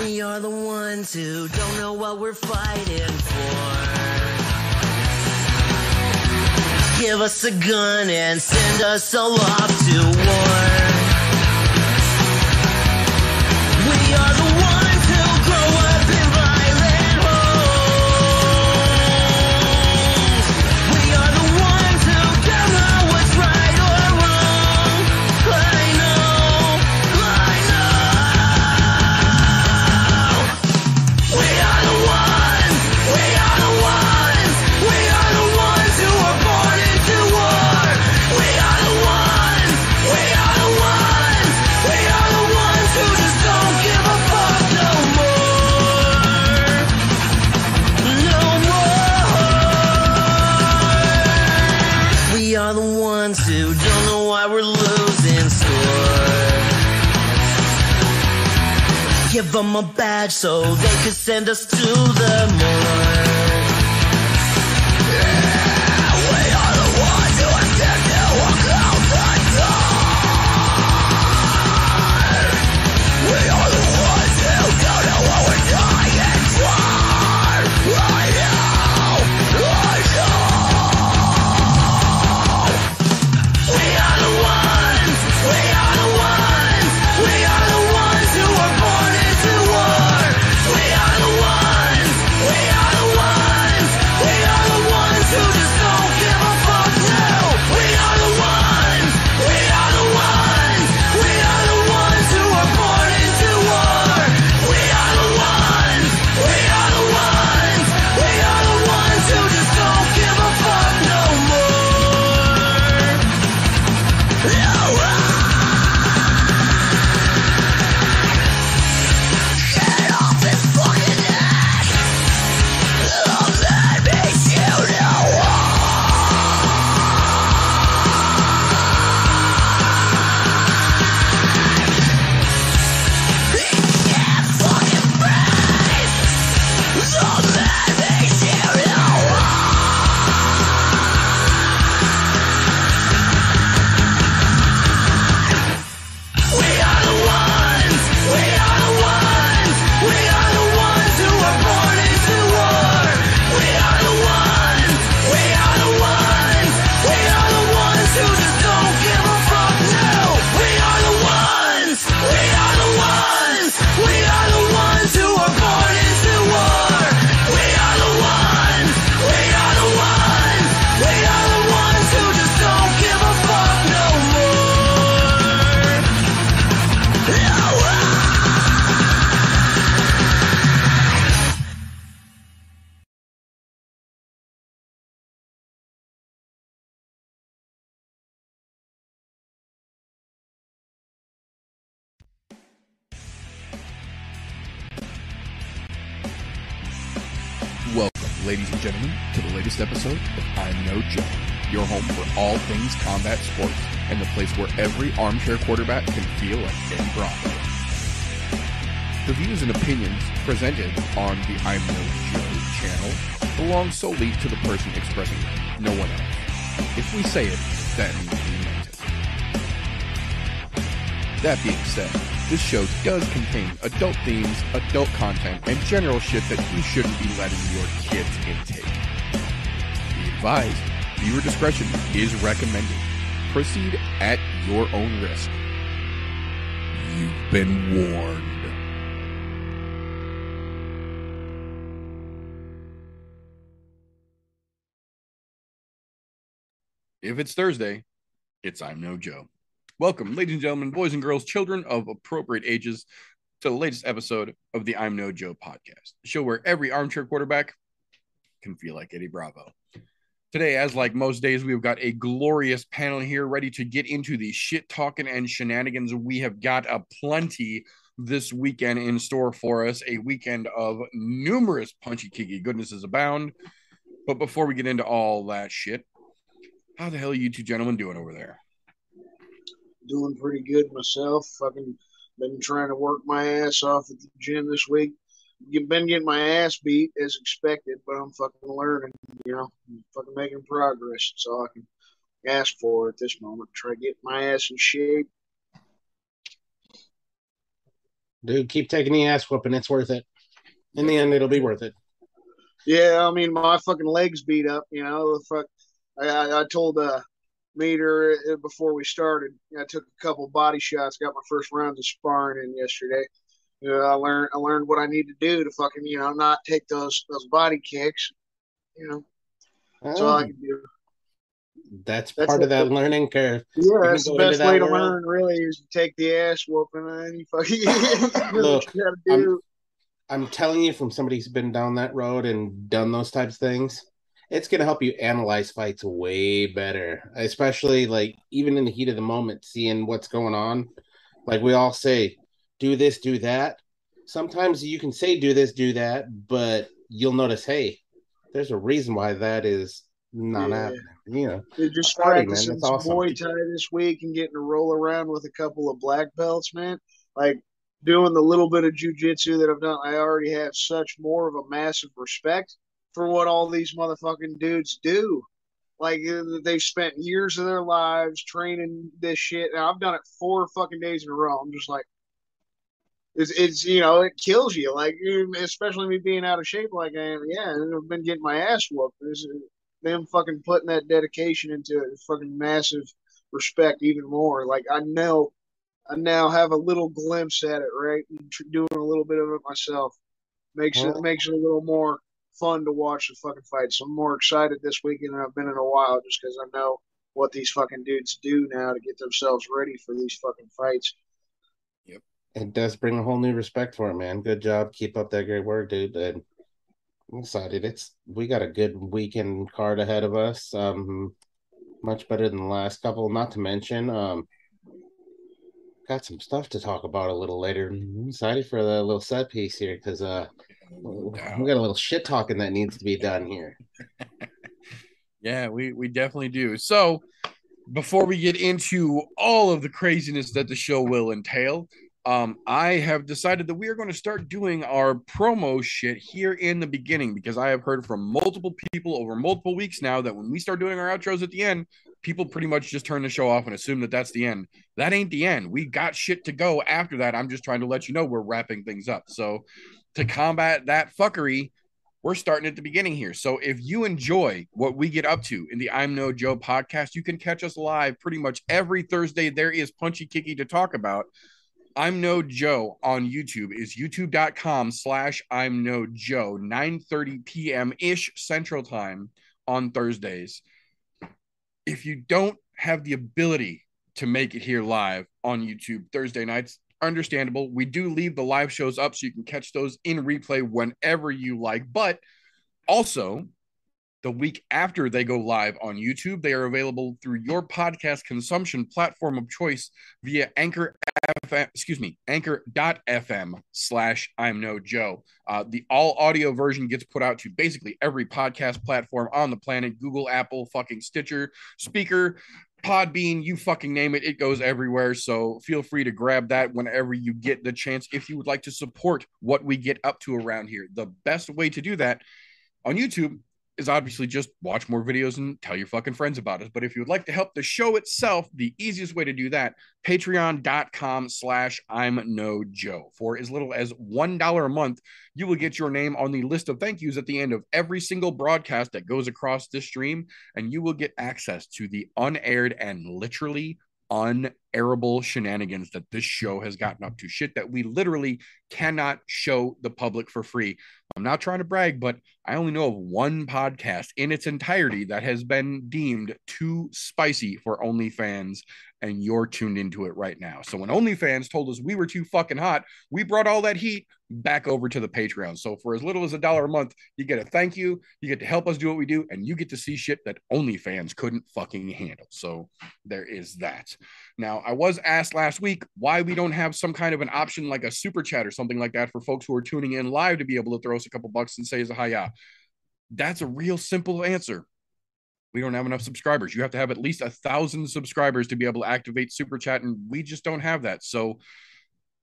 We are the ones who don't know what we're fighting for. Give us a gun and send us all off to war. We are the ones who grow up in violent homes. We are the ones who don't know what's right or wrong. I know. We are the ones, we are the ones, we are the ones who are born into war. We are the ones, we are the ones, we are the ones who just don't give a fuck no more. No more. We are the ones who don't know why we're losing score. Give them a badge so they could send us to the moon. Yeah, we are the ones who attempt to walk out the door. We are the ones who don't know what we're dying for. I know, I know. We are the ones, we are the ones, we are the ones who were born into war. We are the ones, we are the ones, we are the ones who just don't give a fuck now. We are the ones, we are the ones, we are the ones who were born into war. We are the ones, we are the ones, we are the ones who just don't give a fuck no more. Get off his fucking ass. Love that makes you know why. Can't fucking breathe. Love that makes you know why. We are the ones, we are the ones, we are the ones who were born into war. We are the ones, we are the ones, we are the ones who just don't give a fuck now. We are the ones, we are the ones, we are the ones who were born into war. We are the ones, we are the ones, we are the ones who just don't give a fuck no more. Welcome, ladies and gentlemen, to the latest episode of I'm No Joe, your home for all things combat sports and the place where every armchair quarterback can feel like Dan Bravo. The views and opinions presented on the I'm No Joe channel belong solely to the person expressing them, no one else. If we say it, that means we meant it. That being said, this show does contain adult themes, adult content, and general shit that you shouldn't be letting your kids intake. Be advised, viewer discretion is recommended. Proceed at your own risk. You've been warned. If it's Thursday, it's I'm No Joe. Welcome, ladies and gentlemen, boys and girls, children of appropriate ages, to the latest episode of the I'm No Joe podcast, the show where every armchair quarterback can feel like Eddie Bravo. Today, as like most days, we've got a glorious panel here ready to get into the shit talking and shenanigans. We have got a plenty this weekend in store for us, a weekend of numerous punchy kicky goodnesses abound. But before we get into all that shit, how the hell are you two gentlemen doing over there? Doing pretty good myself. Fucking been trying to work my ass off at the gym this week. Been getting my ass beat as expected, but I'm fucking learning, you know, I'm fucking making progress. That's all I can ask for at this moment. Try to get my ass in shape. Dude, keep taking the ass whooping. It's worth it. In the end, it'll be worth it. Yeah, I mean, my fucking leg's beat up, you know. Fuck, I told Meter before we started, I took a couple body shots, got my first rounds of sparring in yesterday. I learned what I need to do to fucking, you know, not take those body kicks, you know. That's all I can do. That's part of that learning curve. Yeah, that's the best way to learn, really, is to take the ass whooping on you. Look, I'm telling you, from somebody who's been down that road and done those types of things, it's going to help you analyze fights way better, especially, like, even in the heat of the moment, seeing what's going on. Like we all say, do this, do that. Sometimes you can say do this, do that, but you'll notice, hey, there's a reason why that is not happening. You know, they're just practicing Muay Thai this week and getting to roll around with a couple of black belts, man. Like, doing the little bit of jiu-jitsu that I've done, I already have such more of a massive respect for what all these motherfucking dudes do. Like, they've spent years of their lives training this shit, and I've done it 4 fucking days in a row. I'm just like, it's you know, it kills you. Like, especially me being out of shape like I am. Yeah, I've been getting my ass whooped. Them fucking putting that dedication into it is fucking massive respect even more. Like, I know I now have a little glimpse at it, right? And doing a little bit of it myself makes it a little more fun to watch the fucking fight. So I'm more excited this weekend than I've been in a while, just because I know what these fucking dudes do now to get themselves ready for these fucking fights. Yep. It does bring a whole new respect for it, man. Good job. Keep up that great work, dude. And I'm excited. We got a good weekend card ahead of us. Much better than the last couple. Not to mention, got some stuff to talk about a little later. I'm excited for the little set piece here, because we got a little shit talking that needs to be done here. Yeah, we definitely do. So before we get into all of the craziness that the show will entail, I have decided that we are going to start doing our promo shit here in the beginning, because I have heard from multiple people over multiple weeks now that when we start doing our outros at the end, people pretty much just turn the show off and assume that that's the end. That ain't the end. We got shit to go after that. I'm just trying to let you know we're wrapping things up. So to combat that fuckery, we're starting at the beginning here. So if you enjoy what we get up to in the I'm No Joe podcast, you can catch us live pretty much every Thursday. There is Punchy Kicky to talk about. I'm No Joe on YouTube is youtube.com/I'm No Joe, 9:30 p.m. ish Central Time on Thursdays. If you don't have the ability to make it here live on YouTube Thursday nights, understandable. We do leave the live shows up so you can catch those in replay whenever you like. But also, the week after they go live on YouTube, they are available through your podcast consumption platform of choice via anchor.fm/I'm No Joe. The all audio version gets put out to basically every podcast platform on the planet: Google, Apple, fucking Stitcher, Speaker, Podbean, you fucking name it. It goes everywhere. So feel free to grab that whenever you get the chance, if you would like to support what we get up to around here. The best way to do that on YouTube is obviously just watch more videos and tell your fucking friends about us. But if you would like to help the show itself, the easiest way to do that, patreon.com/I'm No Joe. For as little as $1 a month, you will get your name on the list of thank yous at the end of every single broadcast that goes across this stream, and you will get access to the unaired and literally unairable shenanigans that this show has gotten up to, shit that we literally cannot show the public for free. I'm not trying to brag, but I only know of one podcast in its entirety that has been deemed too spicy for OnlyFans, and you're tuned into it right now. So when OnlyFans told us we were too fucking hot, we brought all that heat back over to the Patreon. So for as little as $1 a month, you get a thank you, you get to help us do what we do, and you get to see shit that OnlyFans couldn't fucking handle. So there is that. Now, I was asked last week why we don't have some kind of an option like a super chat or something like that for folks who are tuning in live to be able to throw us a couple bucks and say Zahaya. That's a real simple answer. We don't have enough subscribers. You have to have at least 1,000 subscribers to be able to activate super chat, and we just don't have that. So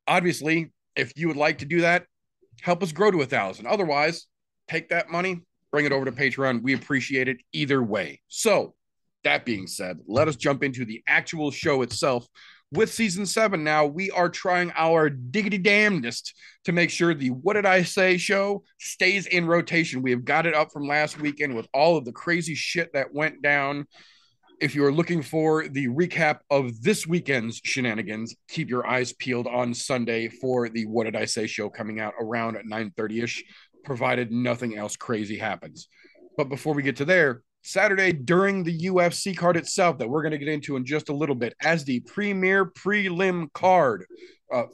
obviously, if you would like to do that, help us grow to 1,000. Otherwise, take that money, bring it over to Patreon. We appreciate it either way. So that being said, let us jump into the actual show itself, with season 7 now, we are trying our diggity damnedest to make sure the What Did I Say show stays in rotation. We have got it up from last weekend with all of the crazy shit that went down. If you're looking for the recap of this weekend's shenanigans, keep your eyes peeled on Sunday for the What Did I Say show coming out around 9:30-ish, provided nothing else crazy happens. But before we get to there, Saturday during the UFC card itself that we're going to get into in just a little bit as the premier prelim card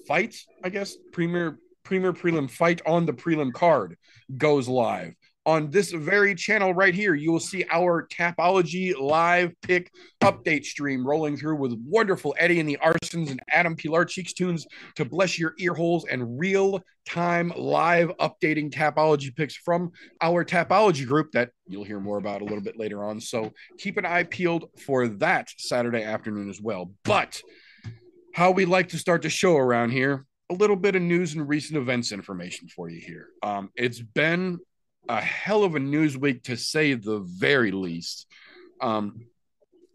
fight, I guess, premier prelim fight on the prelim card goes live. On this very channel right here, you will see our Tapology live pick update stream rolling through with wonderful Eddie and the Arsons and Adam Pilarchik's tunes to bless your ear holes and real-time live updating Tapology picks from our Tapology group that you'll hear more about a little bit later on. So keep an eye peeled for that Saturday afternoon as well. But how we like to start the show around here, a little bit of news and recent events information for you here. It's been a hell of a news week, to say the very least.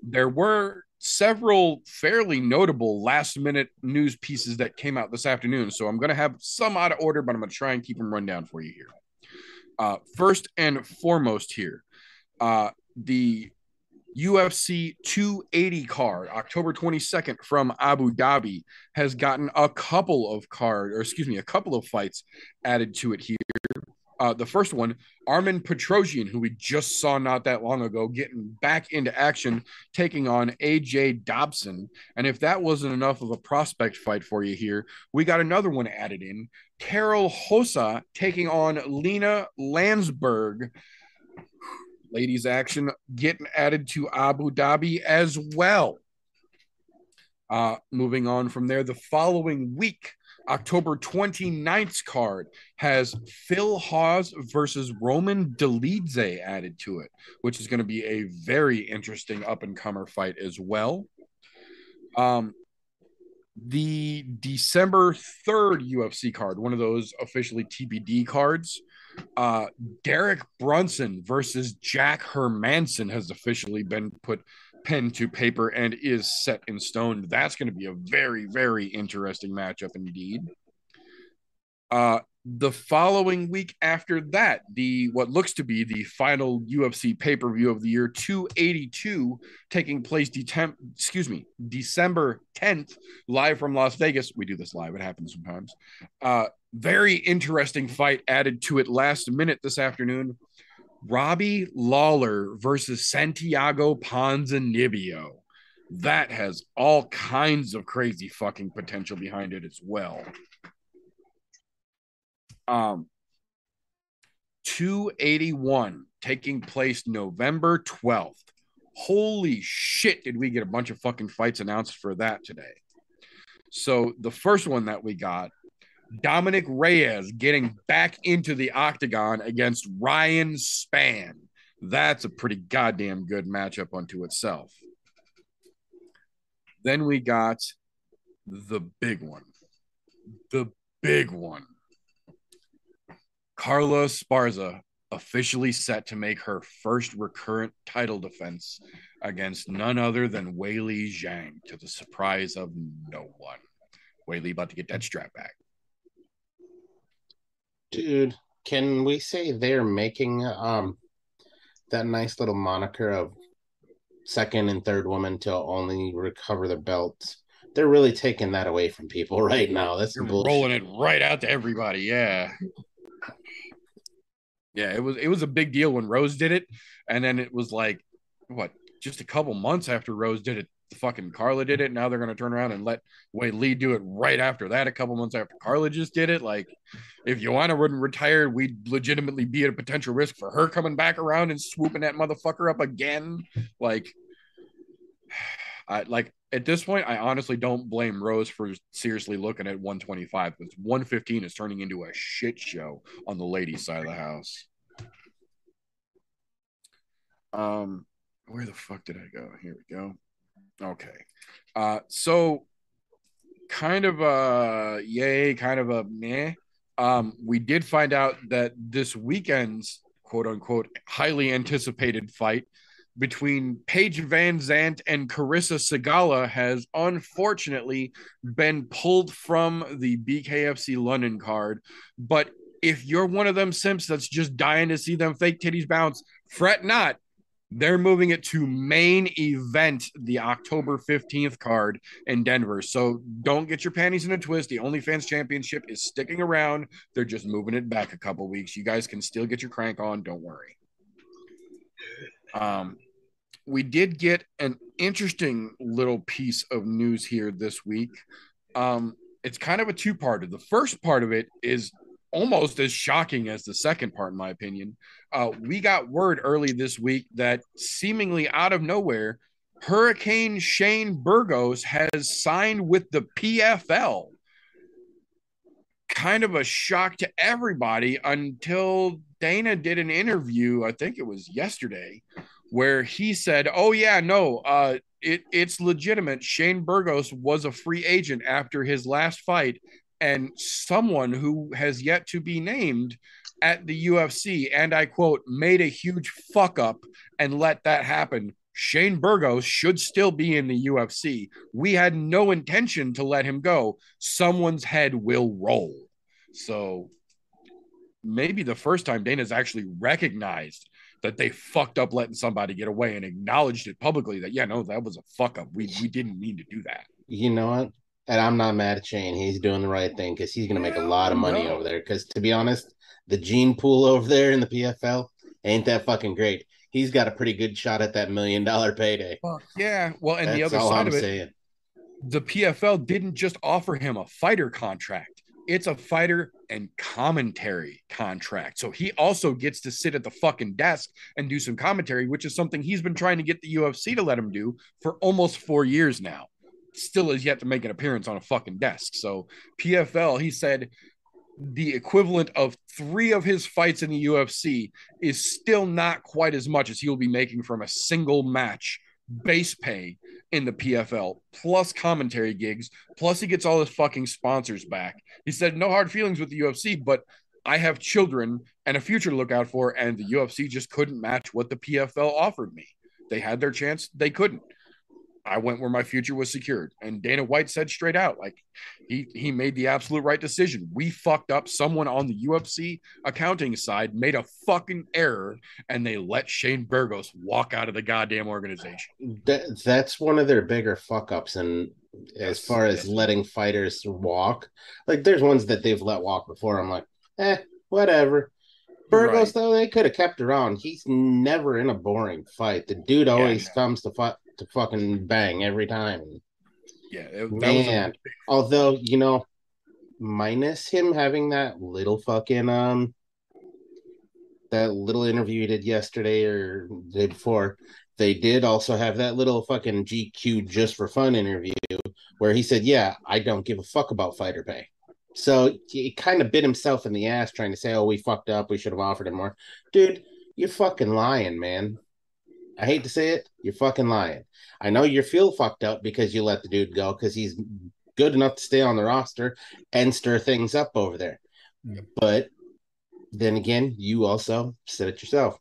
There were several fairly notable last-minute news pieces that came out this afternoon, so I'm going to have some out of order, but I'm going to try and keep them run down for you here. First and foremost here, the UFC 280 card, October 22nd from Abu Dhabi, has gotten a couple of fights added to it here. The first one, Armin Petrosian, who we just saw not that long ago, getting back into action, taking on AJ Dobson. And if that wasn't enough of a prospect fight for you here, we got another one added in. Carol Hosa taking on Lena Landsberg. Ladies action getting added to Abu Dhabi as well. Moving on from there, the following week, October 29th's card has Phil Hawes versus Roman Dolidze added to it, which is going to be a very interesting up-and-comer fight as well. The December 3rd UFC card, one of those officially TBD cards, Derek Brunson versus Jack Hermanson has officially been put pen to paper and is set in stone. That's going to be a very, very interesting matchup indeed. The following week after that, what looks to be the final UFC pay-per-view of the year, 282, taking place December 10th, live from Las Vegas. We do this live. It happens sometimes. Very interesting fight added to it last minute this afternoon. Robbie Lawler versus Santiago Ponzinibbio. That has all kinds of crazy fucking potential behind it as well. 281 taking place November 12th. Holy shit, did we get a bunch of fucking fights announced for that today. So the first one that we got, Dominic Reyes getting back into the octagon against Ryan Spann. That's a pretty goddamn good matchup unto itself. Then we got the big one. Carlos Sparza officially set to make her first recurrent title defense against none other than Weili Zhang, to the surprise of no one. Weili about to get that strap back. Dude, can we say they're making that nice little moniker of second and third woman to only recover the belts? They're really taking that away from people right now. That's bullshit. Rolling it right out to everybody. Yeah. Yeah, it was a big deal when Rose did it. And then it was like, what, just a couple months after Rose did it, fucking Carla did it. Now they're going to turn around and let Weili do it right after that, a couple months after Carla just did it. Like, if Joanna wouldn't retire, we'd legitimately be at a potential risk for her coming back around and swooping that motherfucker up again. Like at this point, I honestly don't blame Rose for seriously looking at 125, because 115 is turning into a shit show on the ladies' side of the house. Where the fuck did I go? Here we go. Okay. So kind of a yay, kind of a meh. We did find out that this weekend's quote unquote highly anticipated fight, between Paige VanZant and Carissa Segala has unfortunately been pulled from the BKFC London card. But if you're one of them simps that's just dying to see them fake titties bounce, fret not. They're moving it to main event, the October 15th card in Denver. So don't get your panties in a twist. The OnlyFans Championship is sticking around. They're just moving it back a couple weeks. You guys can still get your crank on. Don't worry. We did get an interesting little piece of news here this week. It's kind of a two-parter. The first part of it is almost as shocking as the second part, in my opinion. We got word early this week that seemingly out of nowhere, Hurricane Shane Burgos has signed with the PFL. Kind of a shock to everybody until Dana did an interview, I think it was yesterday, where he said, oh, yeah, no, it's legitimate. Shane Burgos was a free agent after his last fight, and someone who has yet to be named at the UFC, and I quote, made a huge fuck up and let that happen. Shane Burgos should still be in the UFC. We had no intention to let him go. Someone's head will roll. So maybe the first time Dana's actually recognized that they fucked up letting somebody get away and acknowledged it publicly that, yeah, no, that was a fuck up. We didn't mean to do that. You know what? And I'm not mad at Shane. He's doing the right thing because he's going to make a lot of money over there. Because to be honest, the gene pool over there in the PFL ain't that fucking great. He's got a pretty good shot at that $1 million payday. Fuck yeah. Well, and that's the other side of it, the PFL didn't just offer him a fighter contract. It's a fighter and commentary contract. So he also gets to sit at the fucking desk and do some commentary, which is something he's been trying to get the UFC to let him do for almost 4 years now. Still is yet to make an appearance on a fucking desk. So PFL, he said the equivalent of 3 of his fights in the UFC is still not quite as much as he'll be making from a single match base pay in the PFL, plus commentary gigs, plus he gets all his fucking sponsors back. He said no hard feelings with the UFC, but I have children and a future to look out for, and the UFC just couldn't match what the PFL offered me. They had their chance. They couldn't. I went where my future was secured. And Dana White said straight out, like, he made the absolute right decision. We fucked up. Someone on the UFC accounting side made a fucking error, and they let Shane Burgos walk out of the goddamn organization. That's one of their bigger fuck-ups. And as far as letting fighters walk, like, there's ones that they've let walk before. I'm like, whatever. Burgos, though, they could have kept around. He's never in a boring fight. The dude always comes to fight. To fucking bang every time. Yeah, man. Although, you know, minus him having that little fucking that little interview he did yesterday or the day before, they did also have that little fucking GQ just for fun interview where he said, yeah, I don't give a fuck about fighter pay. So he kind of bit himself in the ass trying to say, oh, we fucked up, we should have offered him more. Dude, you're fucking lying, man. I hate to say it, you're fucking lying. I know you feel fucked up because you let the dude go because he's good enough to stay on the roster and stir things up over there. But then again, you also said it yourself.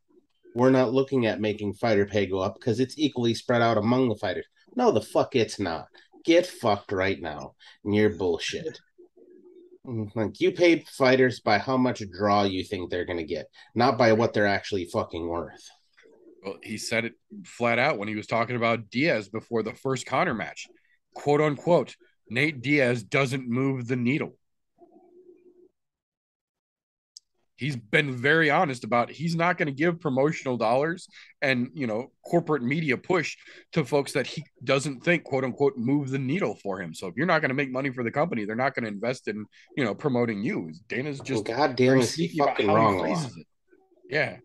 We're not looking at making fighter pay go up because it's equally spread out among the fighters. No, the fuck it's not. Get fucked right now. And you're bullshit. Like, you pay fighters by how much draw you think they're going to get, not by what they're actually fucking worth. Well, he said it flat out when he was talking about Diaz before the first Conor match. Quote, unquote, Nate Diaz doesn't move the needle. He's been very honest about he's not going to give promotional dollars and, you know, corporate media push to folks that he doesn't think, quote, unquote, move the needle for him. So if you're not going to make money for the company, they're not going to invest in, you know, promoting you. Dana's just goddamn fucking wrong. Yeah.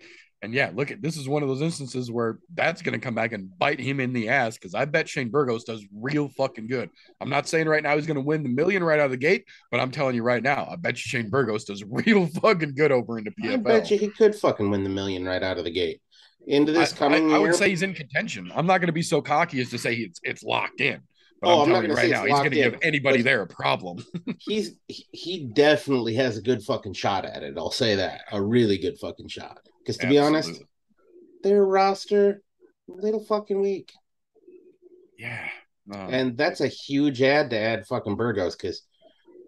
And yeah, look at this is one of those instances where that's going to come back and bite him in the ass because I bet Shane Burgos does real fucking good. I'm not saying right now he's going to win the $1 million right out of the gate, but I'm telling you right now, I bet you Shane Burgos does real fucking good over into PFL. I bet you he could fucking win the $1 million right out of the gate. Into this coming year, I would say he's in contention. I'm not going to be so cocky as to say it's locked in. But I'm telling you right now, he's going to give anybody there a problem. he definitely has a good fucking shot at it. I'll say that. A really good fucking shot. Because to be honest, their roster little fucking week. Yeah. And that's a huge ad to add fucking Burgos, because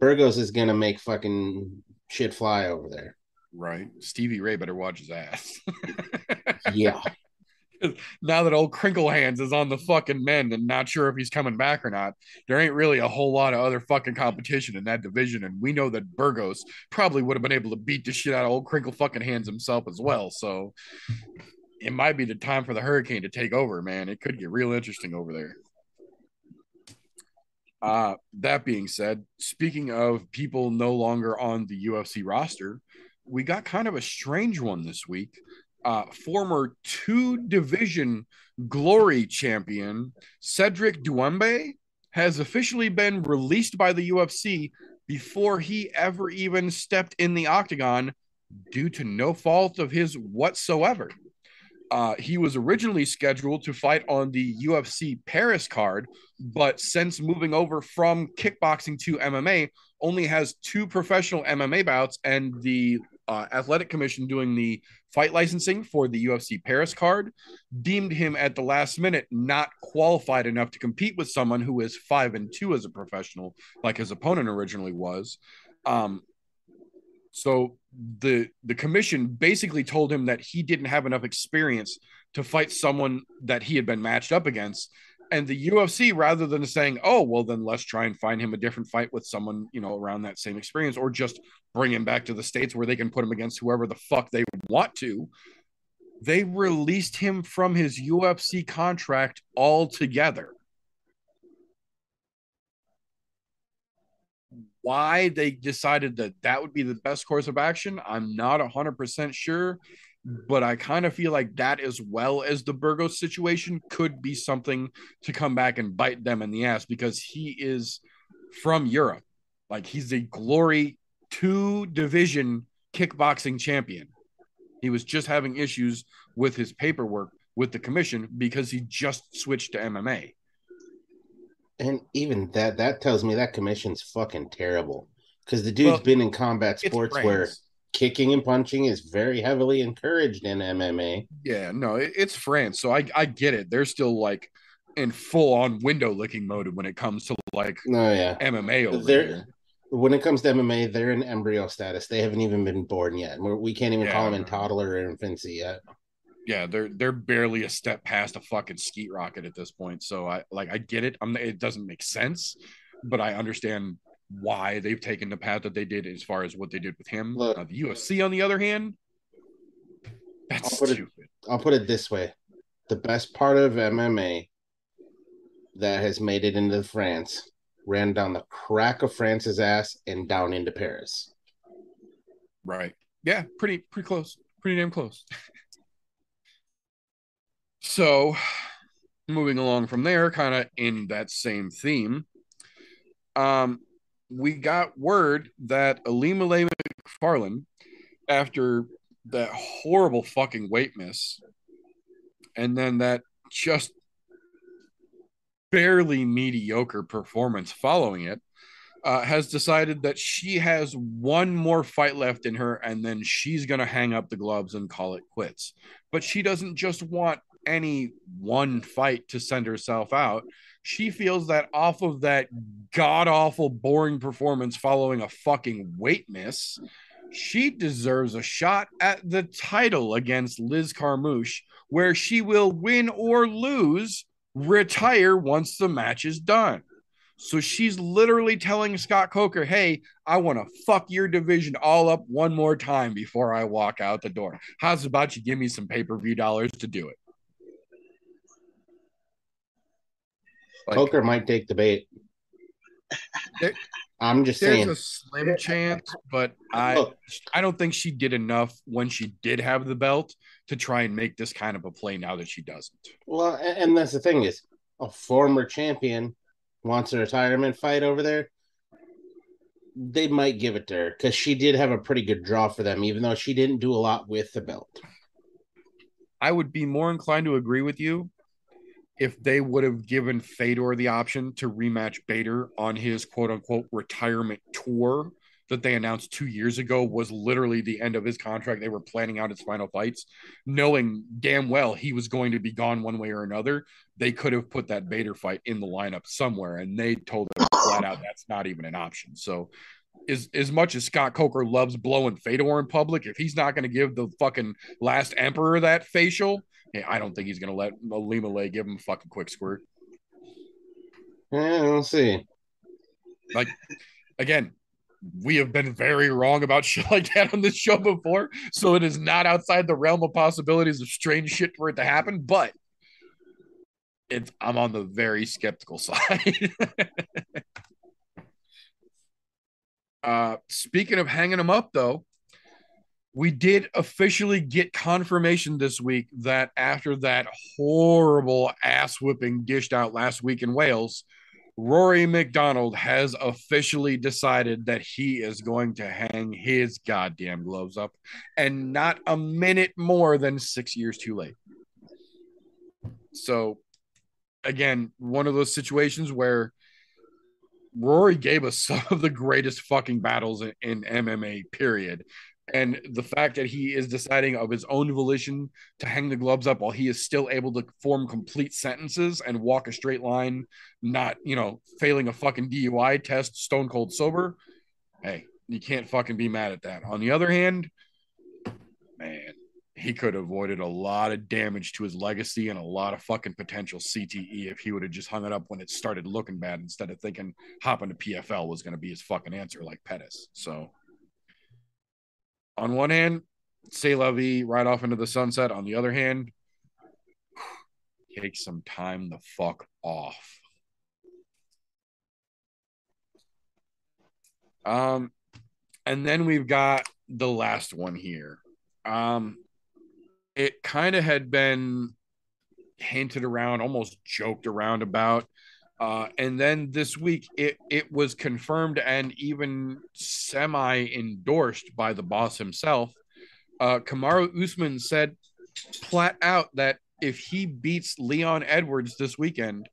Burgos is going to make fucking shit fly over there. Right. Stevie Ray better watch his ass. Yeah. Now that old Crinkle Hands is on the fucking mend and not sure if he's coming back or not, there ain't really a whole lot of other fucking competition in that division. And we know that Burgos probably would have been able to beat the shit out of old Crinkle fucking Hands himself as well. So it might be the time for the Hurricane to take over, man. It could get real interesting over there. That being said, speaking of people no longer on the UFC roster, we got kind of a strange one this week. Former two-division glory champion Cedric Doumbè has officially been released by the UFC before he ever even stepped in the octagon due to no fault of his whatsoever. He was originally scheduled to fight on the UFC Paris card, but since moving over from kickboxing to MMA, only has 2 professional MMA bouts, and the Athletic Commission doing the fight licensing for the UFC Paris card deemed him at the last minute not qualified enough to compete with someone who is 5-2 as a professional, like his opponent originally was. So the commission basically told him that he didn't have enough experience to fight someone that he had been matched up against. And the UFC, rather than saying, oh, well, then let's try and find him a different fight with someone, you know, around that same experience, or just bring him back to the States where they can put him against whoever the fuck they want to, they released him from his UFC contract altogether. Why they decided that that would be the best course of action, I'm not 100% sure. But I kind of feel like that, as well as the Burgos situation, could be something to come back and bite them in the ass, because he is from Europe. Like, he's a glory 2-division kickboxing champion. He was just having issues with his paperwork with the commission because he just switched to MMA. And even that tells me that commission's fucking terrible, because the dude's been in combat sports where kicking and punching is very heavily encouraged in MMA. Yeah, no, it's France, so I get it. They're still, like, in full-on window-licking mode when it comes to, like, MMA over there. When it comes to MMA, they're in embryo status. They haven't even been born yet. We can't even call them in toddler or infancy yet. Yeah, they're barely a step past a fucking skeet rocket at this point, so I get it. It doesn't make sense, but I understand why they've taken the path that they did as far as what they did with him. Look, the UFC, on the other hand, that's stupid. I'll put it this way. The best part of MMA that has made it into France ran down the crack of France's ass and down into Paris. Right. Yeah, pretty close. Pretty damn close. So, moving along from there, kind of in that same theme, we got word that Elimale McFarlane, after that horrible fucking weight miss, and then that just barely mediocre performance following it, has decided that she has one more fight left in her, and then she's going to hang up the gloves and call it quits. But she doesn't just want any one fight to send herself out. She feels that off of that god-awful, boring performance following a fucking weight miss, she deserves a shot at the title against Liz Carmouche, where she will win or lose, retire once the match is done. So she's literally telling Scott Coker, hey, I want to fuck your division all up one more time before I walk out the door. How's about you give me some pay-per-view dollars to do it? Like, Coker might take the bait. I'm just saying. There's a slim chance, but I don't think she did enough when she did have the belt to try and make this kind of a play now that she doesn't. Well, and that's the thing is, a former champion wants a retirement fight over there. They might give it to her because she did have a pretty good draw for them, even though she didn't do a lot with the belt. I would be more inclined to agree with you if they would have given Fedor the option to rematch Bader on his quote-unquote retirement tour that they announced 2 years ago was literally the end of his contract. They were planning out his final fights, knowing damn well he was going to be gone one way or another. They could have put that Bader fight in the lineup somewhere, and they told him flat out that's not even an option. So as much as Scott Coker loves blowing Fedor in public, if he's not going to give the fucking last emperor that facial, I don't think he's going to let Limale give him a fucking quick squirt. Yeah, we'll see. Like, again, we have been very wrong about shit like that on this show before, so it is not outside the realm of possibilities of strange shit for it to happen, but I'm on the very skeptical side. Speaking of hanging them up, though, we did officially get confirmation this week that after that horrible ass whipping dished out last week in Wales, Rory McDonald has officially decided that he is going to hang his goddamn gloves up, and not a minute more than 6 years too late. So, again, one of those situations where Rory gave us some of the greatest fucking battles in MMA, period. And the fact that he is deciding of his own volition to hang the gloves up while he is still able to form complete sentences and walk a straight line, not, failing a fucking DUI test, stone cold sober. Hey, you can't fucking be mad at that. On the other hand, man, he could have avoided a lot of damage to his legacy and a lot of fucking potential CTE if he would have just hung it up when it started looking bad instead of thinking hopping to PFL was going to be his fucking answer like Pettis. So, on one hand, c'est la vie, right off into the sunset. On the other hand, take some time the fuck off. And then we've got the last one here. It kind of had been hinted around, almost joked around about. And then this week, it was confirmed and even semi-endorsed by the boss himself. Kamaru Usman said flat out that if he beats Leon Edwards this weekend,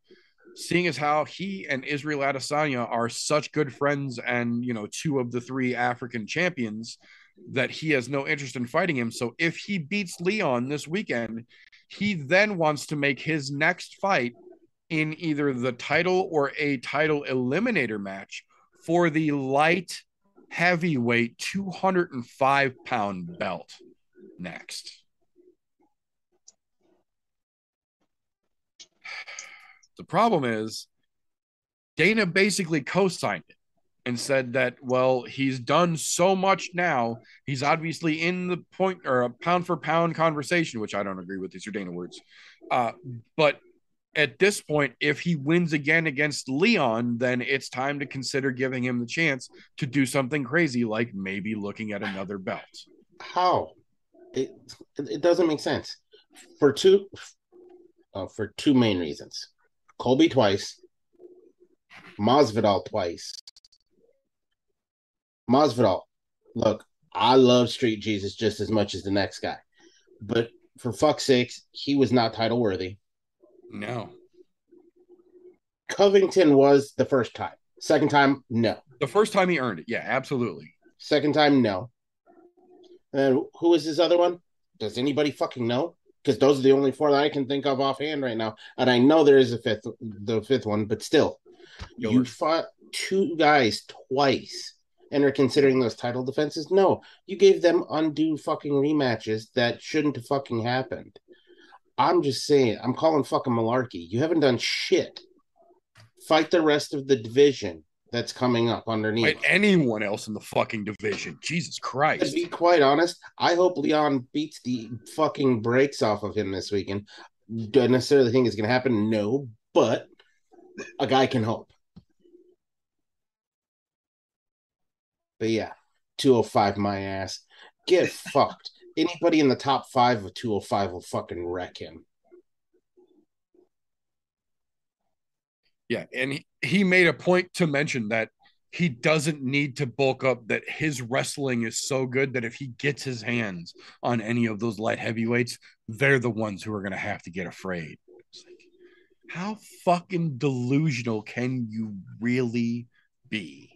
seeing as how he and Israel Adesanya are such good friends and, two of the three African champions, that he has no interest in fighting him. So if he beats Leon this weekend, he then wants to make his next fight in either the title or a title eliminator match for the light heavyweight 205-pound belt next. The problem is Dana basically co-signed it and said that, well, he's done so much now. He's obviously in the point or a pound for pound conversation, which I don't agree with. These are Dana words. But at this point, if he wins again against Leon, then it's time to consider giving him the chance to do something crazy, like maybe looking at another belt. How? It doesn't make sense for two main reasons. Colby twice, Masvidal twice. Masvidal, look, I love Street Jesus just as much as the next guy, but for fuck's sakes, he was not title worthy. No. Covington was the first time. Second time, no. The first time he earned it. Yeah, absolutely. Second time, no. And who was his other one? Does anybody fucking know? Because those are the only four that I can think of offhand right now. And I know there is the fifth one, but still. Yours. You fought two guys twice and are considering those title defenses? No. You gave them undue fucking rematches that shouldn't have fucking happened. I'm just saying, I'm calling fucking malarkey. You haven't done shit. Fight the rest of the division that's coming up underneath. Fight anyone else in the fucking division. Jesus Christ. To be quite honest, I hope Leon beats the fucking brakes off of him this weekend. Don't necessarily think it's going to happen, no, but a guy can hope. But yeah, 205 my ass. Get fucked. Anybody in the top five of 205 will fucking wreck him. Yeah, and he made a point to mention that he doesn't need to bulk up, that his wrestling is so good that if he gets his hands on any of those light heavyweights, they're the ones who are going to have to get afraid. It's like, how fucking delusional can you really be?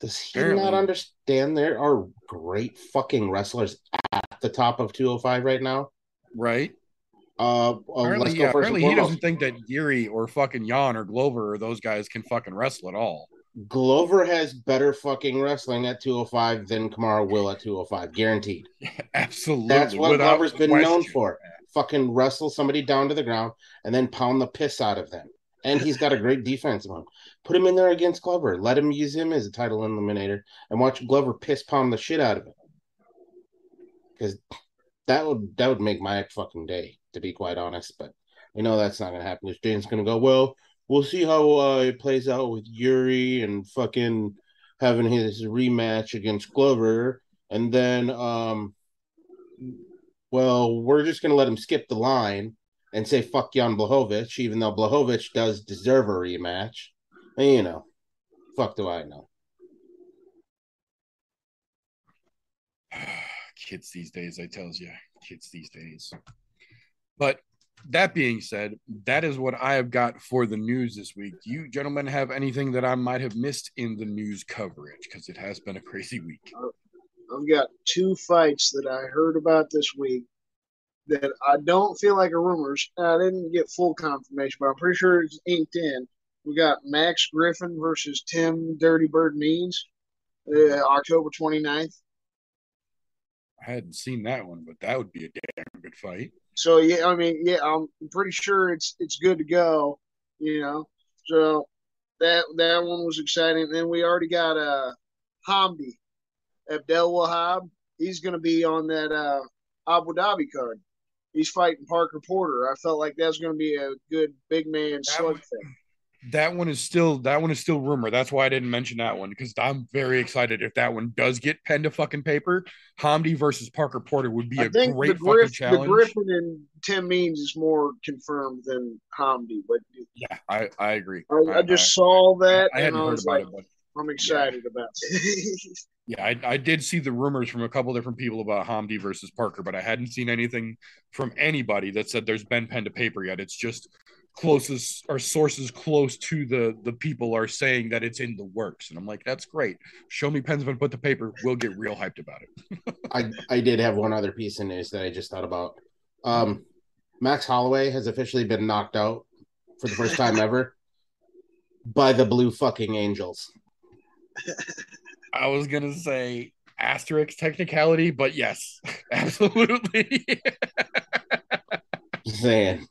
Does he not understand there are great fucking wrestlers at the top of 205 right now? Right. Apparently he doesn't think that Geary or fucking Jan or Glover or those guys can fucking wrestle at all. Glover has better fucking wrestling at 205 than Kamaru will at 205, guaranteed. Yeah, absolutely. That's what Glover's been known for. Fucking wrestle somebody down to the ground and then pound the piss out of them. And he's got a great defense on him. Put him in there against Glover. Let him use him as a title eliminator and watch Glover piss pound the shit out of him. Because that would make my fucking day, to be quite honest. But we know that's not going to happen. Because Jane's going to go, well, we'll see how it plays out with Yuri and fucking having his rematch against Glover. And then, we're just going to let him skip the line and say fuck Jan Blachowicz, even though Blachowicz does deserve a rematch. And, you know, fuck do I know. Kids these days, I tells you. Kids these days. But that being said, that is what I have got for the news this week. Do you gentlemen have anything that I might have missed in the news coverage? Because it has been a crazy week. I've got two fights that I heard about this week that I don't feel like are rumors. I didn't get full confirmation, but I'm pretty sure it's inked in. We got Max Griffin versus Tim Dirty Bird Means, October 29th. I hadn't seen that one, but that would be a damn good fight. So, yeah, I'm pretty sure it's good to go, you know. So that one was exciting. And then we already got Hamdi Abdel Wahab. He's going to be on that Abu Dhabi card. He's fighting Parker Porter. I felt like that's going to be a good big man slug thing. That one is still rumor. That's why I didn't mention that one, because I'm very excited if that one does get pen to fucking paper. Hamdi versus Parker Porter would be a great fucking challenge. The Griffin and Tim Means is more confirmed than Hamdi, but yeah, I agree. I saw that and I was like, it, I'm excited about it. Yeah, I did see the rumors from a couple different people about Hamdi versus Parker, but I hadn't seen anything from anybody that said there's been pen to paper yet. It's just sources close to the people are saying that it's in the works, and I'm like, that's great. Show me pens and put the paper. We'll get real hyped about it. I did have one other piece of news that I just thought about. Max Holloway has officially been knocked out for the first time ever by the Blue fucking Angels. I was gonna say asterisk technicality, but yes, absolutely. Saying.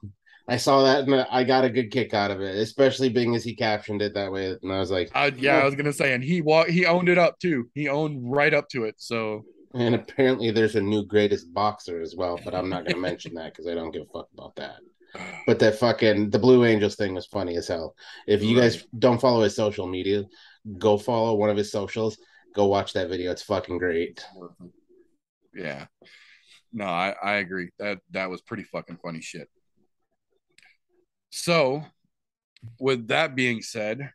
I saw that and I got a good kick out of it, especially being as he captioned it that way. And I was like, I was going to say, and he owned it up too. He owned right up to it. So, and apparently there's a new greatest boxer as well, but I'm not going to mention that because I don't give a fuck about that. But that fucking, the Blue Angels thing was funny as hell. If you guys don't follow his social media, go follow one of his socials. Go watch that video. It's fucking great. Yeah. No, I agree. That was pretty fucking funny shit. So, with that being said,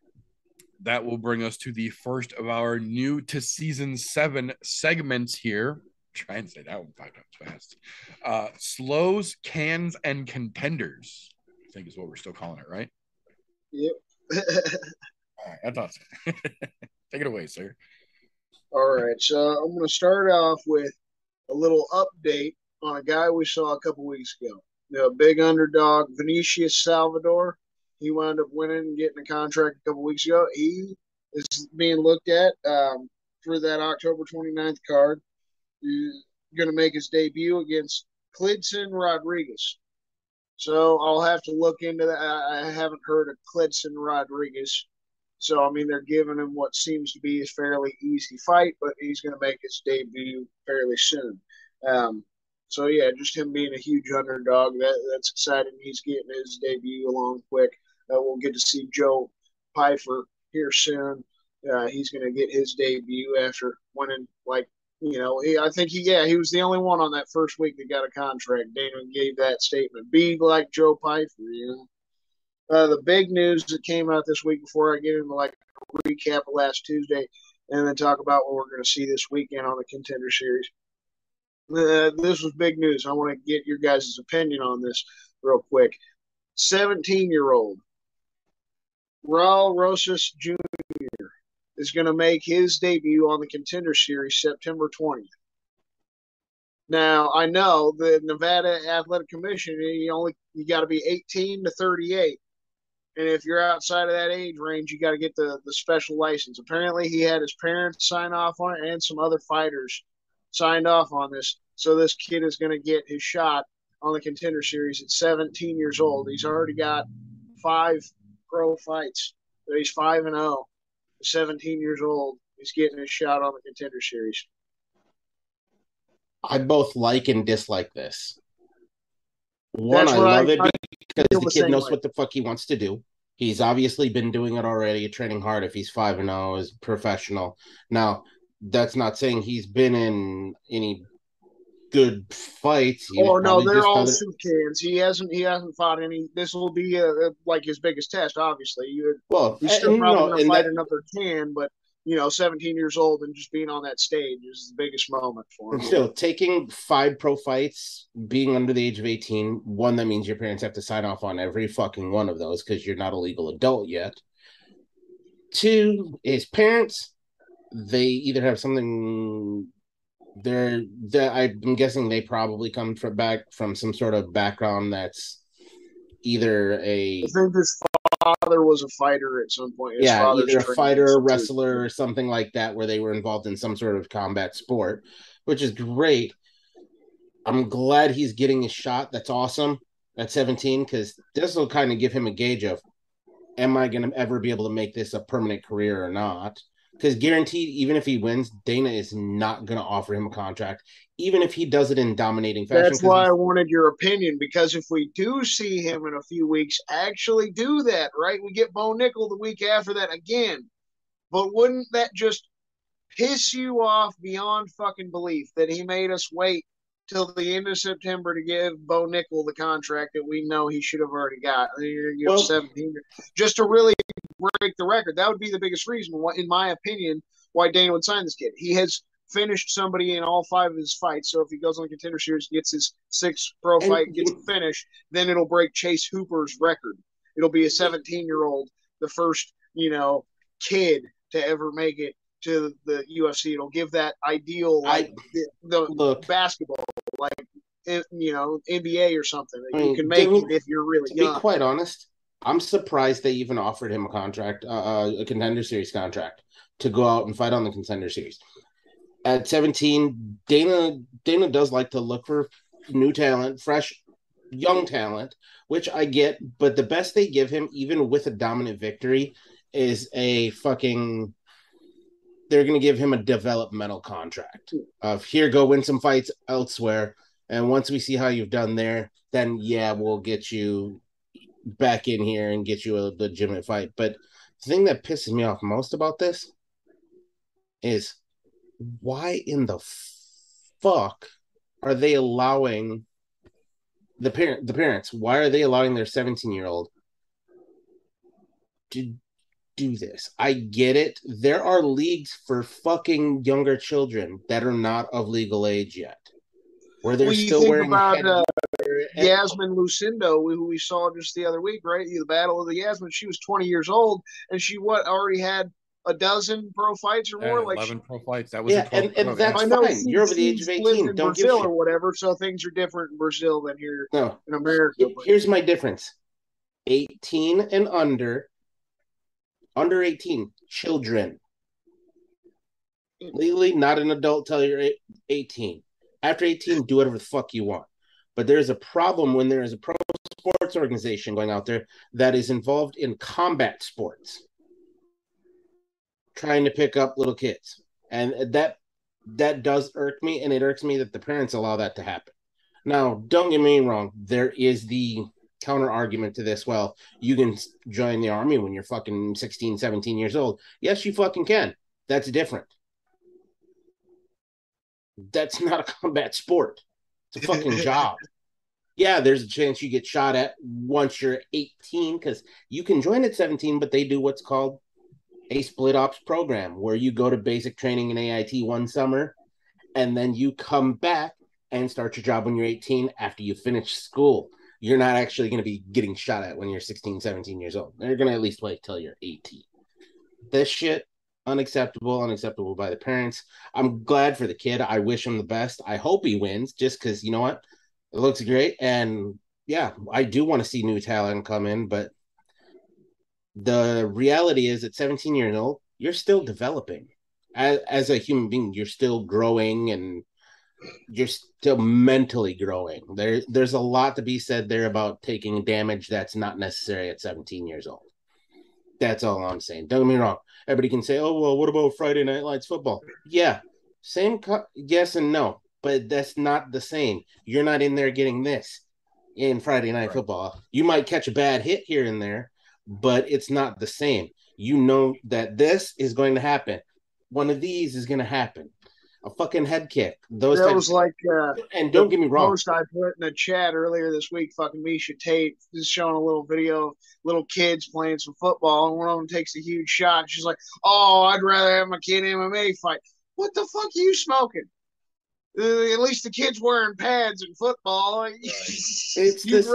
that will bring us to the first of our new to season 7 segments here. Try and say that one 5 times fast. Slows, cans, and contenders, I think is what we're still calling it, right? Yep. All right, I thought so. Take it away, sir. All right, so I'm going to start off with a little update on a guy we saw a couple weeks ago. The big underdog, Vinicius Salvador, he wound up winning and getting a contract a couple weeks ago. He is being looked at for that October 29th card. He's going to make his debut against Clidson Rodriguez. So I'll have to look into that. I haven't heard of Clidson Rodriguez. So, they're giving him what seems to be a fairly easy fight, but he's going to make his debut fairly soon. So, yeah, just him being a huge underdog, that's exciting. He's getting his debut along quick. We'll get to see Joe Pyfer here soon. He's going to get his debut after winning, he was the only one on that first week that got a contract. Dana gave that statement. Be like Joe Pyfer, you know. The big news that came out this week, before I get into, a recap of last Tuesday and then talk about what we're going to see this weekend on the Contender Series. This was big news. I want to get your guys' opinion on this real quick. 17-year-old Raul Rosas Jr. is going to make his debut on the Contender Series September 20th. Now, I know the Nevada Athletic Commission, you got to be 18 to 38. And if you're outside of that age range, you got to get the special license. Apparently, he had his parents sign off on it and some other fighters signed off on this. So this kid is going to get his shot on the Contender Series at 17 years old. He's already got 5 pro fights. So he's 5-0. 17 years old. He's getting his shot on the Contender Series. I both like and dislike this. One, I love it because the kid knows what the fuck he wants to do. He's obviously been doing it already, training hard. If he's 5-0 as professional. Now, that's not saying he's been in any good fights. Oh no, they're all soup cans. He hasn't fought any. This will be like his biggest test. Obviously, he's still probably going to fight another can, but. 17 years old and just being on that stage is the biggest moment for him. Still, taking 5 pro fights, being under the age of 18, one, that means your parents have to sign off on every fucking one of those because you're not a legal adult yet. 2, his parents, they either have something that I'm guessing they probably come from some sort of background that's either a... I think his father was a fighter at some point. Either a fighter, a wrestler, or something like that, where they were involved in some sort of combat sport, which is great. I'm glad he's getting his shot. That's awesome at 17, because this will kind of give him a gauge of, am I going to ever be able to make this a permanent career or not? Because guaranteed, even if he wins, Dana is not going to offer him a contract, even if he does it in dominating fashion. That's why I wanted your opinion, because if we do see him in a few weeks actually do that, right? We get Bo Nickel the week after that again. But wouldn't that just piss you off beyond fucking belief that he made us wait till the end of September to give Bo Nickel the contract that we know he should have already got? Well, 17, just to really break the record. That would be the biggest reason, in my opinion, why Dana would sign this kid. He has finished somebody in all 5 of his fights, so if he goes on the Contender Series, gets his 6th pro fight, gets a finish, then it'll break Chase Hooper's record. It'll be a 17-year-old, the first, kid to ever make it to the UFC. It'll give that ideal, basketball, NBA or something. You can make it if you're really young. To be quite honest, I'm surprised they even offered him a contract, a Contender Series contract, to go out and fight on the Contender Series. At 17, Dana does like to look for new talent, fresh, young talent, which I get, but the best they give him, even with a dominant victory, is a fucking... They're going to give him a developmental contract of, here, go win some fights elsewhere, and once we see how you've done there, then, yeah, we'll get you back in here and get you a legitimate fight. But the thing that pisses me off most about this is, why in the fuck are they allowing the parents? Why are they allowing their 17-year-old to do this? I get it. There are leagues for fucking younger children that are not of legal age yet, where they're still wearing headwear. Yasmin Lucindo, who we saw just the other week, right? The Battle of the Yasmin. She was 20 years old, and she already had 12 pro fights or more, 11 pro fights. That was and that's fine. You're over the age of 18. Don't give a shit or whatever. So things are different in Brazil than here in America. Here's my difference: 18 and under 18 children. Legally, not an adult till you're 18. After 18, do whatever the fuck you want. But there's a problem when there is a pro sports organization going out there that is involved in combat sports, trying to pick up little kids. And that does irk me, and it irks me that the parents allow that to happen. Now, don't get me wrong. There is the counter-argument to this. Well, you can join the army when you're fucking 16, 17 years old. Yes, you fucking can. That's different. That's not a combat sport. It's a fucking job. Yeah, there's a chance you get shot at once you're 18, because you can join at 17, but they do what's called a split ops program, where you go to basic training in AIT one summer, and then you come back and start your job when you're 18 after you finish school. You're not actually going to be getting shot at when you're 16, 17 years old. They're going to at least wait till you're 18. This shit, Unacceptable by the parents. I'm glad for the kid. I wish him the best. I hope he wins just because, you know what, it looks great. And yeah, I do want to see new talent come in, but the reality is at 17 years old, you're still developing as a human being. You're still growing and you're still mentally growing. There's a lot to be said there about taking damage that's not necessary at 17 years old. That's all I'm saying. Don't get me wrong. Everybody can say, oh, well, what about Friday Night Lights football? Yeah, same. Yes and no, but that's not the same. You're not in there getting this in Friday Night Football. You might catch a bad hit here and there, but it's not the same. You know that this is going to happen. One of these is going to happen. A fucking head kick. And don't get me wrong. Post I put in the chat earlier this week, fucking Misha Tate is showing a little video of little kids playing some football, and one of them takes a huge shot. She's like, "Oh, I'd rather have my kid in an MMA fight." What the fuck are you smoking? At least the kid's wearing pads in football. Right. Your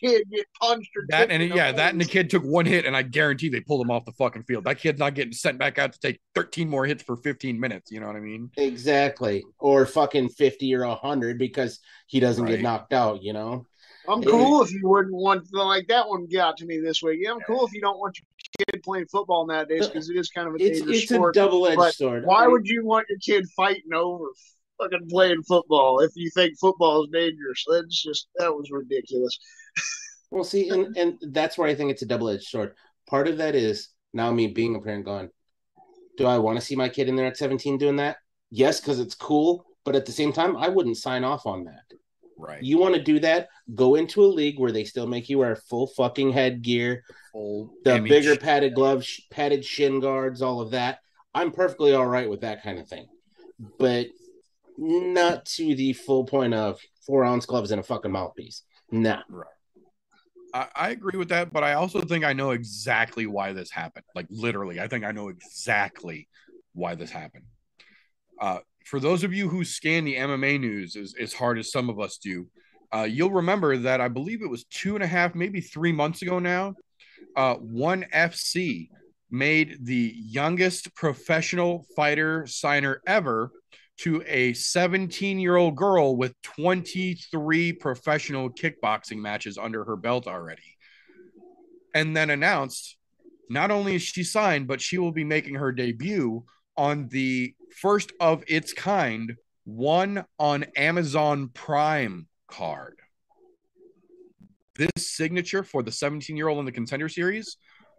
kid get punched or that, and that, and the kid took one hit, and I guarantee they pulled him off the fucking field. That kid's not getting sent back out to take 13 more hits for 15 minutes. You know what I mean? Exactly, or fucking 50 or 100 because he doesn't get knocked out. You know, I'm cool if you wouldn't want like that one got to me this week. Yeah, I'm cool if you don't want your kid playing football nowadays because it is kind of a dangerous sport. It's a double-edged sword. Why would you want your kid fighting over fucking playing football if you think football is dangerous? That was ridiculous. Well, see, and that's where I think it's a double-edged sword. Part of that is now me being a parent going, do I want to see my kid in there at 17 doing that? Yes, because it's cool, but at the same time, I wouldn't sign off on that. Right. You want to do that, go into a league where they still make you wear full fucking headgear, bigger padded gloves, padded shin guards, all of that. I'm perfectly all right with that kind of thing. But not to the full point of 4-ounce gloves and a fucking mouthpiece. Nah. Right. I agree with that, but I also think I know exactly why this happened. Like, literally, I think I know exactly why this happened. For those of you who scan the MMA news as hard as some of us do, you'll remember that I believe it was 2.5, maybe 3 months ago now, ONE FC made the youngest professional fighter signer ever to a 17-year-old girl with 23 professional kickboxing matches under her belt already, and then announced not only is she signed, but she will be making her debut on the first of its kind ONE on Amazon Prime card. This signature for the 17-year-old in the Contender Series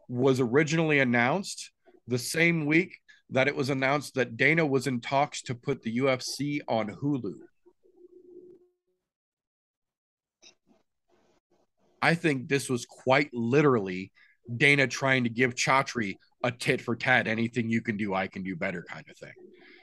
was originally announced the same week that it was announced that Dana was in talks to put the UFC on Hulu. I think this was quite literally Dana trying to give Chachri a tit for tat, anything you can do, I can do better kind of thing.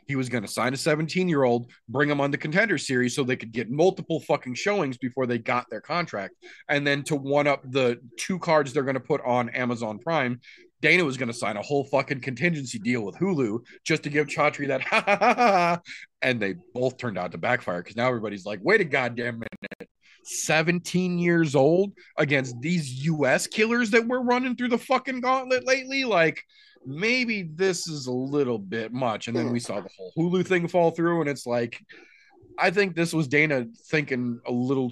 He was going to sign a 17-year-old, bring him on the Contender Series so they could get multiple fucking showings before they got their contract. And then to one-up the 2 cards they're going to put on Amazon Prime, Dana was going to sign a whole fucking contingency deal with Hulu just to give Chachri that ha-ha-ha-ha. And they both turned out to backfire because now everybody's like, wait a goddamn minute. 17 years old against these U.S. killers that we're running through the fucking gauntlet lately? Like, maybe this is a little bit much. And then we saw the whole Hulu thing fall through, and it's like, I think this was Dana thinking a little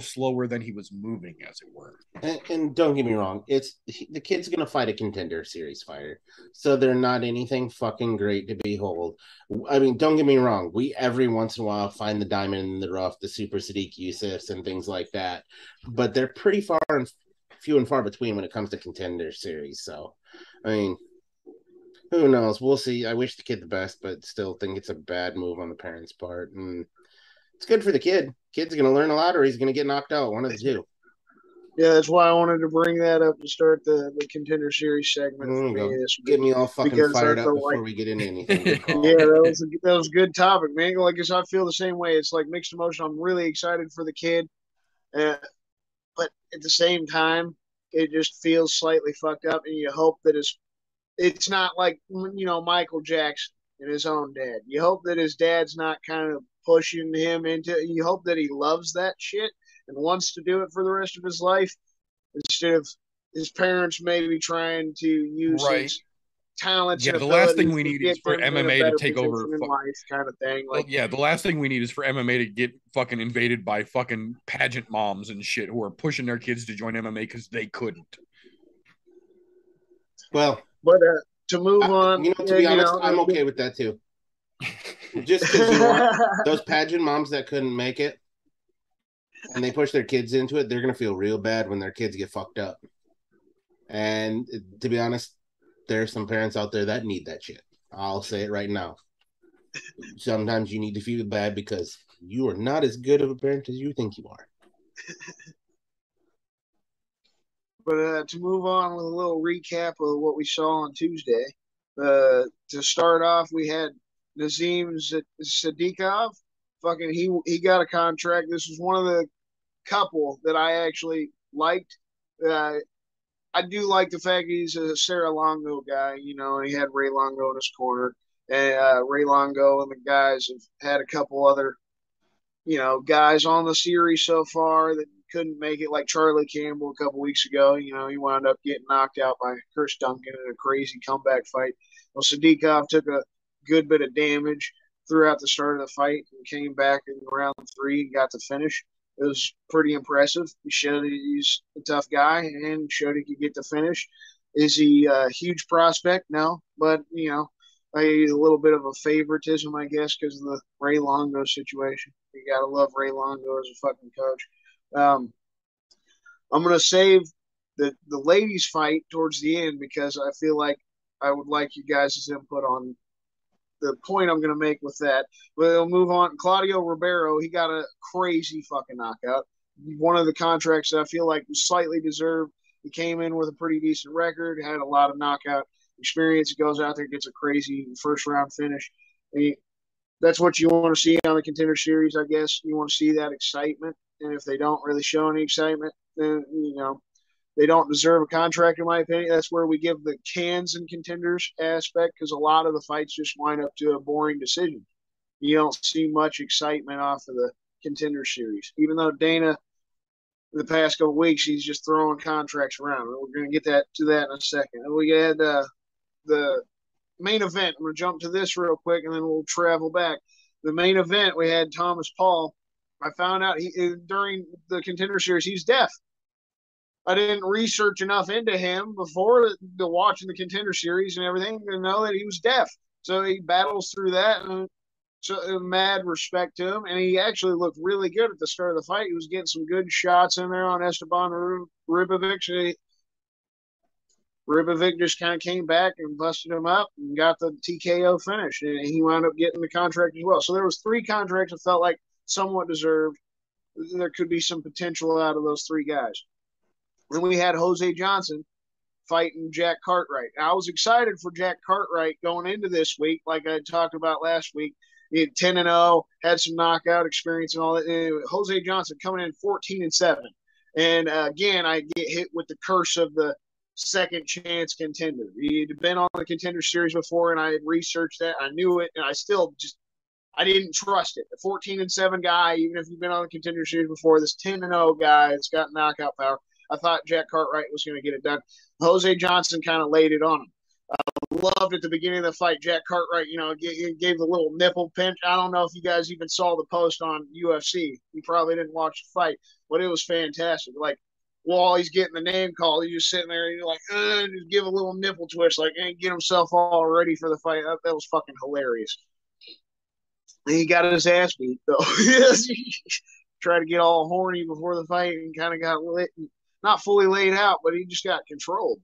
slower than he was moving, as it were. And don't get me wrong, the kid's going to fight a Contender Series fighter, so they're not anything fucking great to behold. I mean, don't get me wrong, we every once in a while find the diamond in the rough, the Super Sadiq Yusufs and things like that, but they're pretty far and few and far between when it comes to Contender Series. So, I mean, who knows? We'll see. I wish the kid the best, but still think it's a bad move on the parents' part. And it's good for the kid. Kid's going to learn a lot, or he's going to get knocked out. One of the two. Yeah, that's why I wanted to bring that up to start the Contender Series segment. Get me all fucking fired up before we get into anything. that was a good topic, man. I guess I feel the same way. It's like mixed emotion. I'm really excited for the kid. But at the same time, it just feels slightly fucked up, and you hope that it's not like, you know, Michael Jackson and his own dad. You hope that his dad's not kind of pushing him into it. You hope that he loves that shit and wants to do it for the rest of his life, instead of his parents maybe trying to use his talent. Yeah, the last thing we need is for MMA to take over. Kind of thing. Like, well, yeah, the last thing we need is for MMA to get fucking invaded by fucking pageant moms and shit who are pushing their kids to join MMA because they couldn't. Well, but to move on, you know, to be honest, I'm okay with that too. Just because you want those pageant moms that couldn't make it and they push their kids into it, they're gonna feel real bad when their kids get fucked up. And to be honest, there are some parents out there that need that shit. I'll say it right now. Sometimes you need to feel bad because you are not as good of a parent as you think you are. But to move on with a little recap of what we saw on Tuesday, to start off, we had Nazim Sadikov. Fucking, he got a contract. This was one of the couple that I actually liked. I do like the fact he's a Sarah Longo guy, you know, and he had Ray Longo in his corner. And Ray Longo and the guys have had a couple other, you know, guys on the series so far that couldn't make it, like Charlie Campbell a couple weeks ago. You know, he wound up getting knocked out by Chris Duncan in a crazy comeback fight. Well, Sadikov took a good bit of damage throughout the start of the fight and came back in round three and got the finish. It was pretty impressive. He showed he's a tough guy and showed he could get the finish. Is he a huge prospect? No, but, you know, a little bit of a favoritism, I guess, because of the Ray Longo situation. You got to love Ray Longo as a fucking coach. I'm going to save the ladies' fight towards the end because I feel like I would like you guys' input on the point I'm going to make with that. We'll move on. Claudio Ribeiro, he got a crazy fucking knockout. One of the contracts that I feel like was slightly deserved. He came in with a pretty decent record, had a lot of knockout experience. He goes out there, gets a crazy first-round finish. And that's what you want to see on the Contender Series, I guess. You want to see that excitement. And if they don't really show any excitement, then, you know, they don't deserve a contract, in my opinion. That's where we give the cans and contenders aspect because a lot of the fights just wind up to a boring decision. You don't see much excitement off of the Contender Series. Even though Dana, the past couple weeks, he's just throwing contracts around. We're going to get to that in a second. And we had the main event. I'm going to jump to this real quick, and then we'll travel back. The main event, we had Thomas Paul. I found out during the Contender Series, he's deaf. I didn't research enough into him before watching the Contender Series and everything to know that he was deaf. So he battles through that, and so mad respect to him. And he actually looked really good at the start of the fight. He was getting some good shots in there on Esteban Ribovic. Ribovic just kind of came back and busted him up and got the TKO finish. And he wound up getting the contract as well. So there was three contracts that felt like somewhat deserved. There could be some potential out of those three guys. Then we had Jose Johnson fighting Jack Cartwright. I was excited for Jack Cartwright going into this week, like I talked about last week. He had 10-0, had some knockout experience and all that. And Jose Johnson coming in 14-7. And again, I get hit with the curse of the second chance contender. He'd been on the Contender Series before, and I had researched that. I knew it, and I still just I didn't trust it. The 14-7 guy, even if you've been on the Contender Series before, this 10-0 guy that's got knockout power. I thought Jack Cartwright was going to get it done. Jose Johnson kind of laid it on him. Loved at the beginning of the fight, Jack Cartwright, you know, gave the little nipple pinch. I don't know if you guys even saw the post on UFC. You probably didn't watch the fight, but it was fantastic. Like, while he's getting the name call, he's just sitting there and you're like, just give a little nipple twist, like, and get himself all ready for the fight. That was fucking hilarious. And he got his ass beat, though. Tried to get all horny before the fight and kind of got lit. Not fully laid out, but he just got controlled.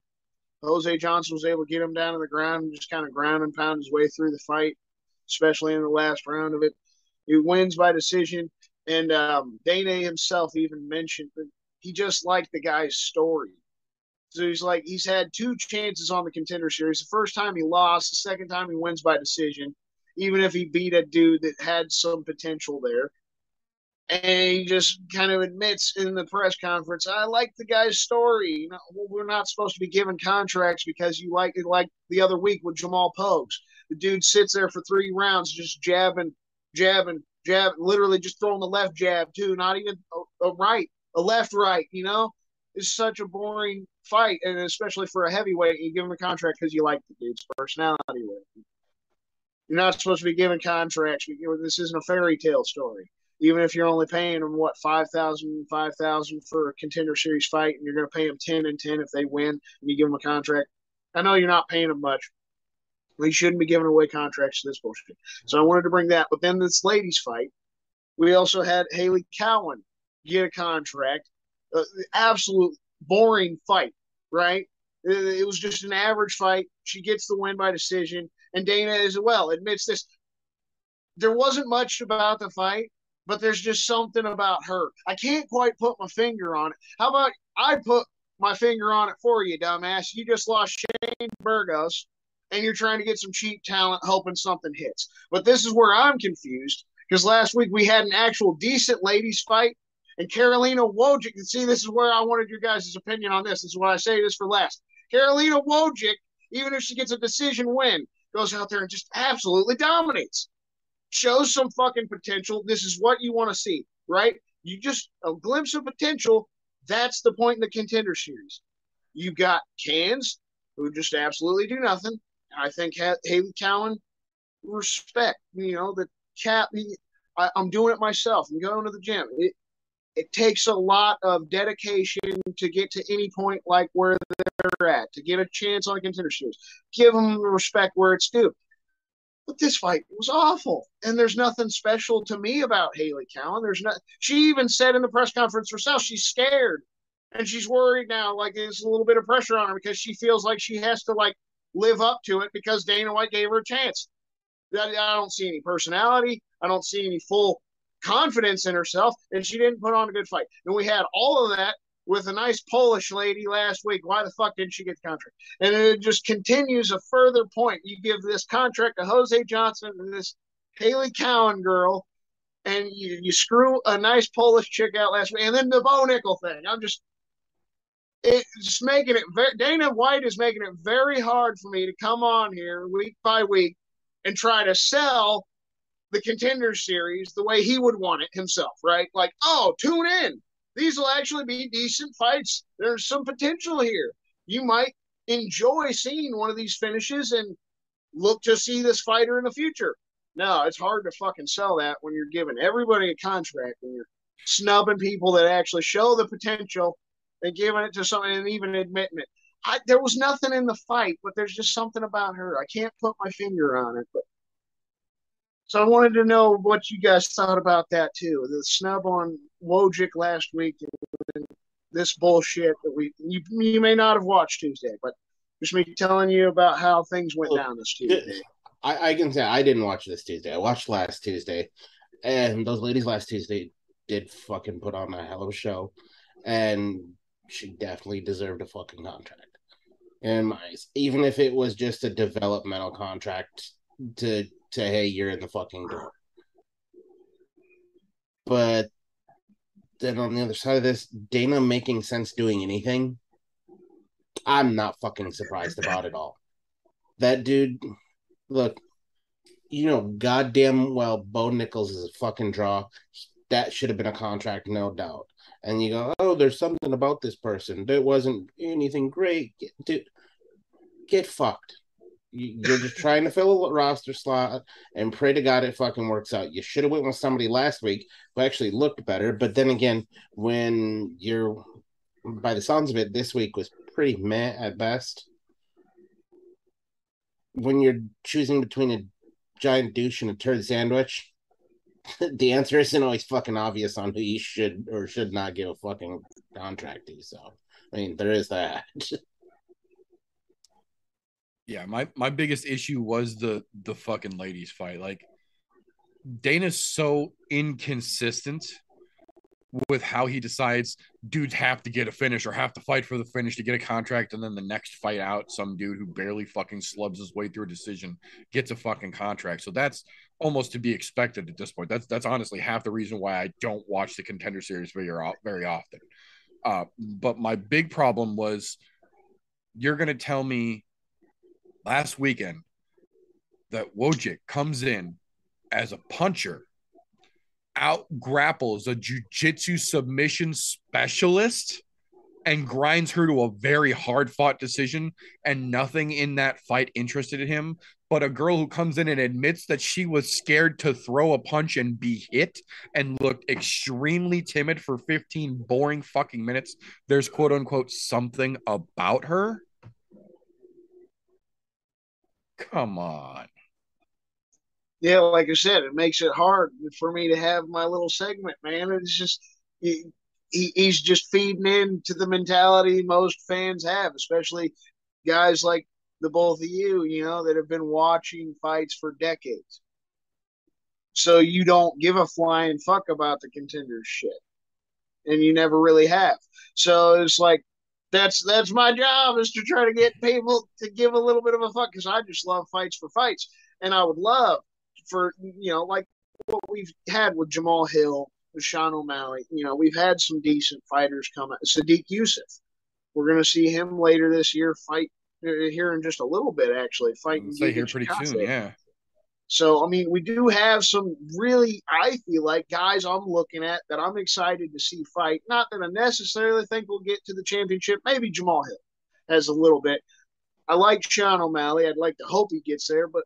Jose Johnson was able to get him down to the ground and just kind of ground and pound his way through the fight, especially in the last round of it. He wins by decision, and Dana himself even mentioned that he just liked the guy's story. So he's like, he's had two chances on the Contender Series. The first time he lost, the second time he wins by decision, even if he beat a dude that had some potential there. And he just kind of admits in the press conference, I like the guy's story. You know, we're not supposed to be given contracts because you like it. Like the other week with Jamal Pogues, the dude sits there for 3 rounds, just jabbing, literally just throwing the left jab too, not even a right, a left right, you know, It's such a boring fight, and especially for a heavyweight, you give him a contract because you like the dude's personality with him. You're not supposed to be given contracts. This isn't a fairy tale story. Even if you're only paying them, what, $5,000 for a contender series fight, and you're going to pay them 10 and 10 if they win, and you give them a contract. I know you're not paying them much, but you shouldn't be giving away contracts to this bullshit. So I wanted to bring that. But then this ladies' fight, we also had Haley Cowan get a contract. Absolute boring fight, right? It was just an average fight. She gets the win by decision. And Dana as well admits this. There wasn't much about the fight, but there's just something about her. I can't quite put my finger on it. How about I put my finger on it for you, dumbass? You just lost Shane Burgos, and you're trying to get some cheap talent hoping something hits. But this is where I'm confused, because last week we had an actual decent ladies fight, and Karolina Wojcik, and see, this is where I wanted your guys' opinion on this. This is why I say this for last. Karolina Wojcik, even if she gets a decision win, goes out there and just absolutely dominates. Shows some fucking potential. This is what you want to see, right? You just a glimpse of potential. That's the point in the contender series. You've got Cans, who just absolutely do nothing. I think Haley Cowan, respect, you know, the cat. I'm doing it myself. I'm going to the gym. It takes a lot of dedication to get to any point like where they're at, to get a chance on a contender series. Give them the respect where it's due. But this fight was awful, and there's nothing special to me about Haley Cowan. She even said in the press conference herself she's scared, and she's worried now. Like, there's a little bit of pressure on her because she feels like she has to, like, live up to it because Dana White gave her a chance. I don't see any personality. I don't see any full confidence in herself, and she didn't put on a good fight. And we had all of that with a nice Polish lady last week. Why the fuck didn't she get the contract? And it just continues a further point. You give this contract to Jose Johnson and this Haley Cowan girl, and you screw a nice Polish chick out last week. And then the Bo Nickel thing. It's making it very, Dana White is making it very hard for me to come on here week by week and try to sell the contender series the way he would want it himself, right? Like, oh, tune in. These will actually be decent fights. There's some potential here. You might enjoy seeing one of these finishes and look to see this fighter in the future. No, it's hard to fucking sell that when you're giving everybody a contract and you're snubbing people that actually show the potential and giving it to someone and even admitting it. There was nothing in the fight, but there's just something about her. I can't put my finger on it. So I wanted to know what you guys thought about that too. The snub on Wojcik last week and this bullshit that you may not have watched Tuesday, but just me telling you about how things went down this Tuesday. I can say I didn't watch this Tuesday. I watched last Tuesday, and those ladies last Tuesday did fucking put on a hell of a show, and she definitely deserved a fucking contract. In my eyes, even if it was just a developmental contract to hey, you're in the fucking door. But then on the other side of this, Dana making sense doing anything, I'm not fucking surprised about it all. That dude, look, you know goddamn well Bo Nichols is a fucking draw. That should have been a contract, no doubt. And you go, oh, there's something about this person. There wasn't anything great. Dude, get fucked. You're just trying to fill a roster slot and pray to God it fucking works out. You should have went with somebody last week who actually looked better. But then again, when you're, by the sounds of it, this week was pretty meh at best. When you're choosing between a giant douche and a turd sandwich, the answer isn't always fucking obvious on who you should or should not give a fucking contract to. So, I mean, there is that. Yeah, my biggest issue was the fucking ladies fight. Like, Dana's so inconsistent with how he decides dudes have to get a finish or have to fight for the finish to get a contract, and then the next fight out, some dude who barely fucking slubs his way through a decision gets a fucking contract. So that's almost to be expected at this point. That's honestly half the reason why I don't watch the contender series very often. But my big problem was, you're going to tell me last weekend that Wojcik comes in as a puncher, out grapples a jiu-jitsu submission specialist and grinds her to a very hard-fought decision, and nothing in that fight interested him. But a girl who comes in and admits that she was scared to throw a punch and be hit and looked extremely timid for 15 boring fucking minutes, there's quote-unquote something about her? Come on. Yeah, like I said, it makes it hard for me to have my little segment, man. It's just... He's just feeding into the mentality most fans have, especially guys like the both of you, you know, that have been watching fights for decades. So you don't give a flying fuck about the contenders shit. And you never really have. So it's like, that's my job, is to try to get people to give a little bit of a fuck, because I just love fights for fights. And I would love for, you know, like what we've had with Jamal Hill, Sean O'Malley, you know, we've had some decent fighters come out. Sadiq Yusuff, we're going to see him later this year fight here in just a little bit, actually. Fighting here pretty soon, yeah. So, I mean, we do have some really, I feel like, guys I'm looking at that I'm excited to see fight. Not that I necessarily think we'll get to the championship. Maybe Jamal Hill has a little bit. I like Sean O'Malley. I'd like to hope he gets there, but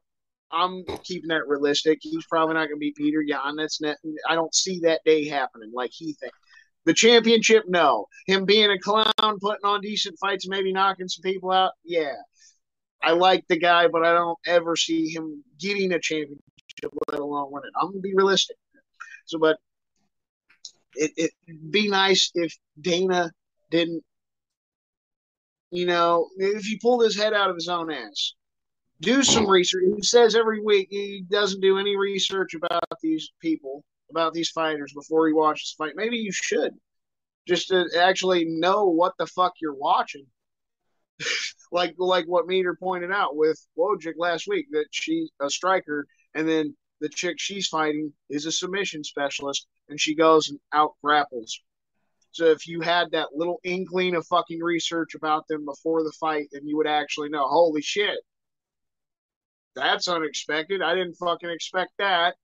I'm keeping that realistic. He's probably not going to be Peter Yan. That's not, I don't see that day happening like he thinks. The championship, no. Him being a clown, putting on decent fights, maybe knocking some people out, yeah. I like the guy, but I don't ever see him getting a championship, let alone winning. I'm going to be realistic. So, but it'd be nice if Dana didn't, you know, if he pulled his head out of his own ass. Do some research. He says every week he doesn't do any research about these people, about these fighters before he watches the fight. Maybe you should, just to actually know what the fuck you're watching. like what Meter pointed out with Wojcik last week, that she's a striker, and then the chick she's fighting is a submission specialist, and she goes and out-grapples. So if you had that little inkling of fucking research about them before the fight, then you would actually know, holy shit, that's unexpected. I didn't fucking expect that.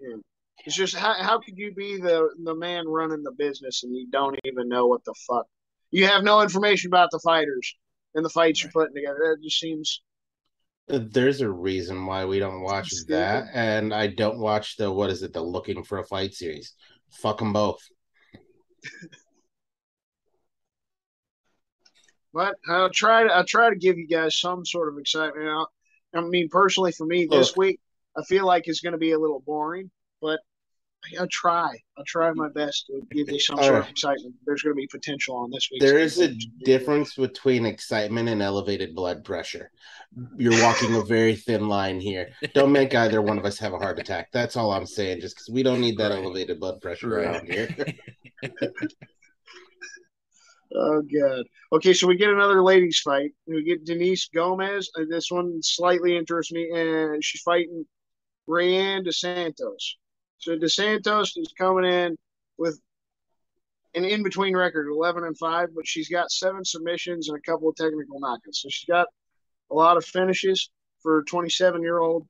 Yeah. It's just how could you be the man running the business and you don't even know what the fuck? You have no information about the fighters and the fights you're putting together. That just seems... There's a reason why we don't watch that, and I don't watch the, what is it, the Looking for a Fight series. Fuck them both. But I'll try to give you guys some sort of excitement. I mean, personally, for me, this week, I feel like it's going to be a little boring, but I'll try. I'll try my best to give you some sort of excitement. There's going to be potential on this week. There is a difference between excitement and elevated blood pressure. You're walking a very thin line here. Don't make either one of us have a heart attack. That's all I'm saying, just because we don't need that elevated blood pressure around here. Oh, God. Okay, so we get another ladies' fight. We get Denise Gomez. This one slightly interests me, and she's fighting Rayanne DeSantos. So DeSantos is coming in with an in-between record, 11-5, but she's got 7 submissions and a couple of technical knockouts. So she's got a lot of finishes for a 27-year-old.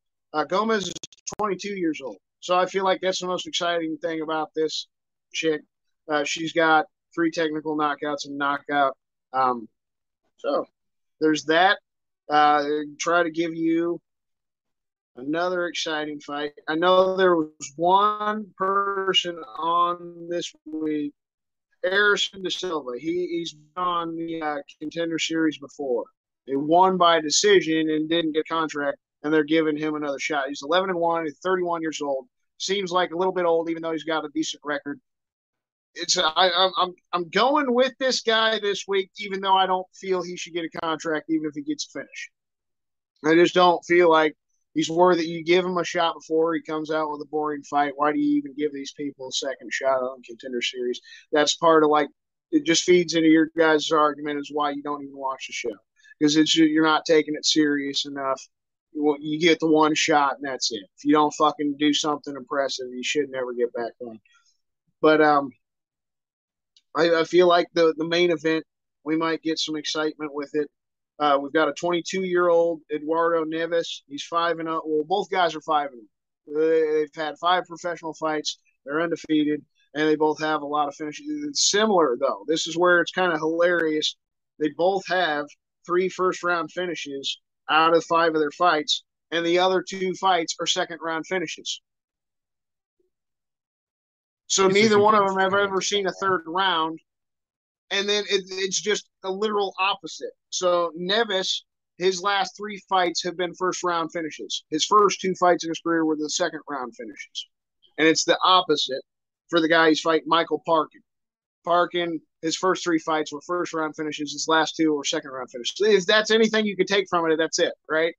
Gomez is 22 years old. So I feel like that's the most exciting thing about this chick. She's got 3 technical knockouts and knockout. So there's that. Try to give you another exciting fight. I know there was one person on this week, Harrison De Silva. He's been on the Contender Series before. He won by decision and didn't get a contract, and they're giving him another shot. He's 11-1, he's 31 years old. Seems like a little bit old, even though he's got a decent record. I'm going with this guy this week, even though I don't feel he should get a contract, even if he gets finished. I just don't feel like he's worth it. You give him a shot before he comes out with a boring fight. Why do you even give these people a second shot on Contender Series? That's part of, like, it just feeds into your guys' argument is why you don't even watch the show, because it's, you're not taking it serious enough. You get the one shot and that's it. If you don't fucking do something impressive, you should never get back on. But I feel like the main event, we might get some excitement with it. We've got a 22-year-old Eduardo Neves. He's 5-0. Well, both guys are 5-0. They've had 5 professional fights. They're undefeated. and they both have a lot of finishes. It's similar, though. This is where it's kind of hilarious. They both have 3 first-round finishes out of 5 of their fights, and the other 2 fights are second-round finishes. So neither one of them have ever seen a third round, and then it's just a literal opposite. So Nevis, his last 3 fights have been first-round finishes. His first 2 fights in his career were the second-round finishes, and it's the opposite for the guy he's fighting, Michael Parkin. Parkin, his first 3 fights were first-round finishes. His last 2 were second-round finishes. If that's anything you could take from it, that's it, right?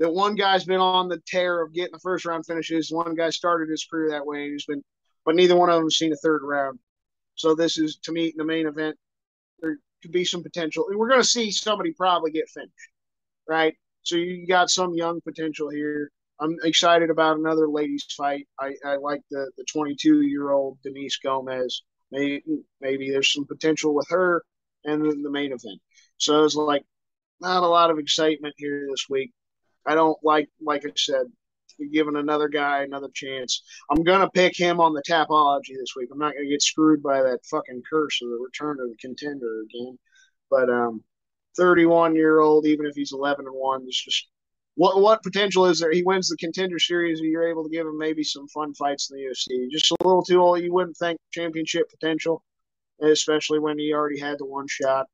That one guy's been on the tear of getting the first-round finishes. One guy started his career that way, and he's been – but neither one of them has seen a third round. So this is, to me, the main event. There could be some potential. We're going to see somebody probably get finished, right? So you got some young potential here. I'm excited about another ladies' fight. I like the 22-year-old Denise Gomez. Maybe there's some potential with her and then the main event. So it's like not a lot of excitement here this week. I don't like I said, giving another guy another chance. I'm going to pick him on the Tapology this week. I'm not going to get screwed by that fucking curse of the return of the contender again. But 31-year-old, even if he's 11-1, there's just what potential is there? He wins the Contender Series and you're able to give him maybe some fun fights in the UFC. Just a little too old. You wouldn't think championship potential, especially when he already had the one shot.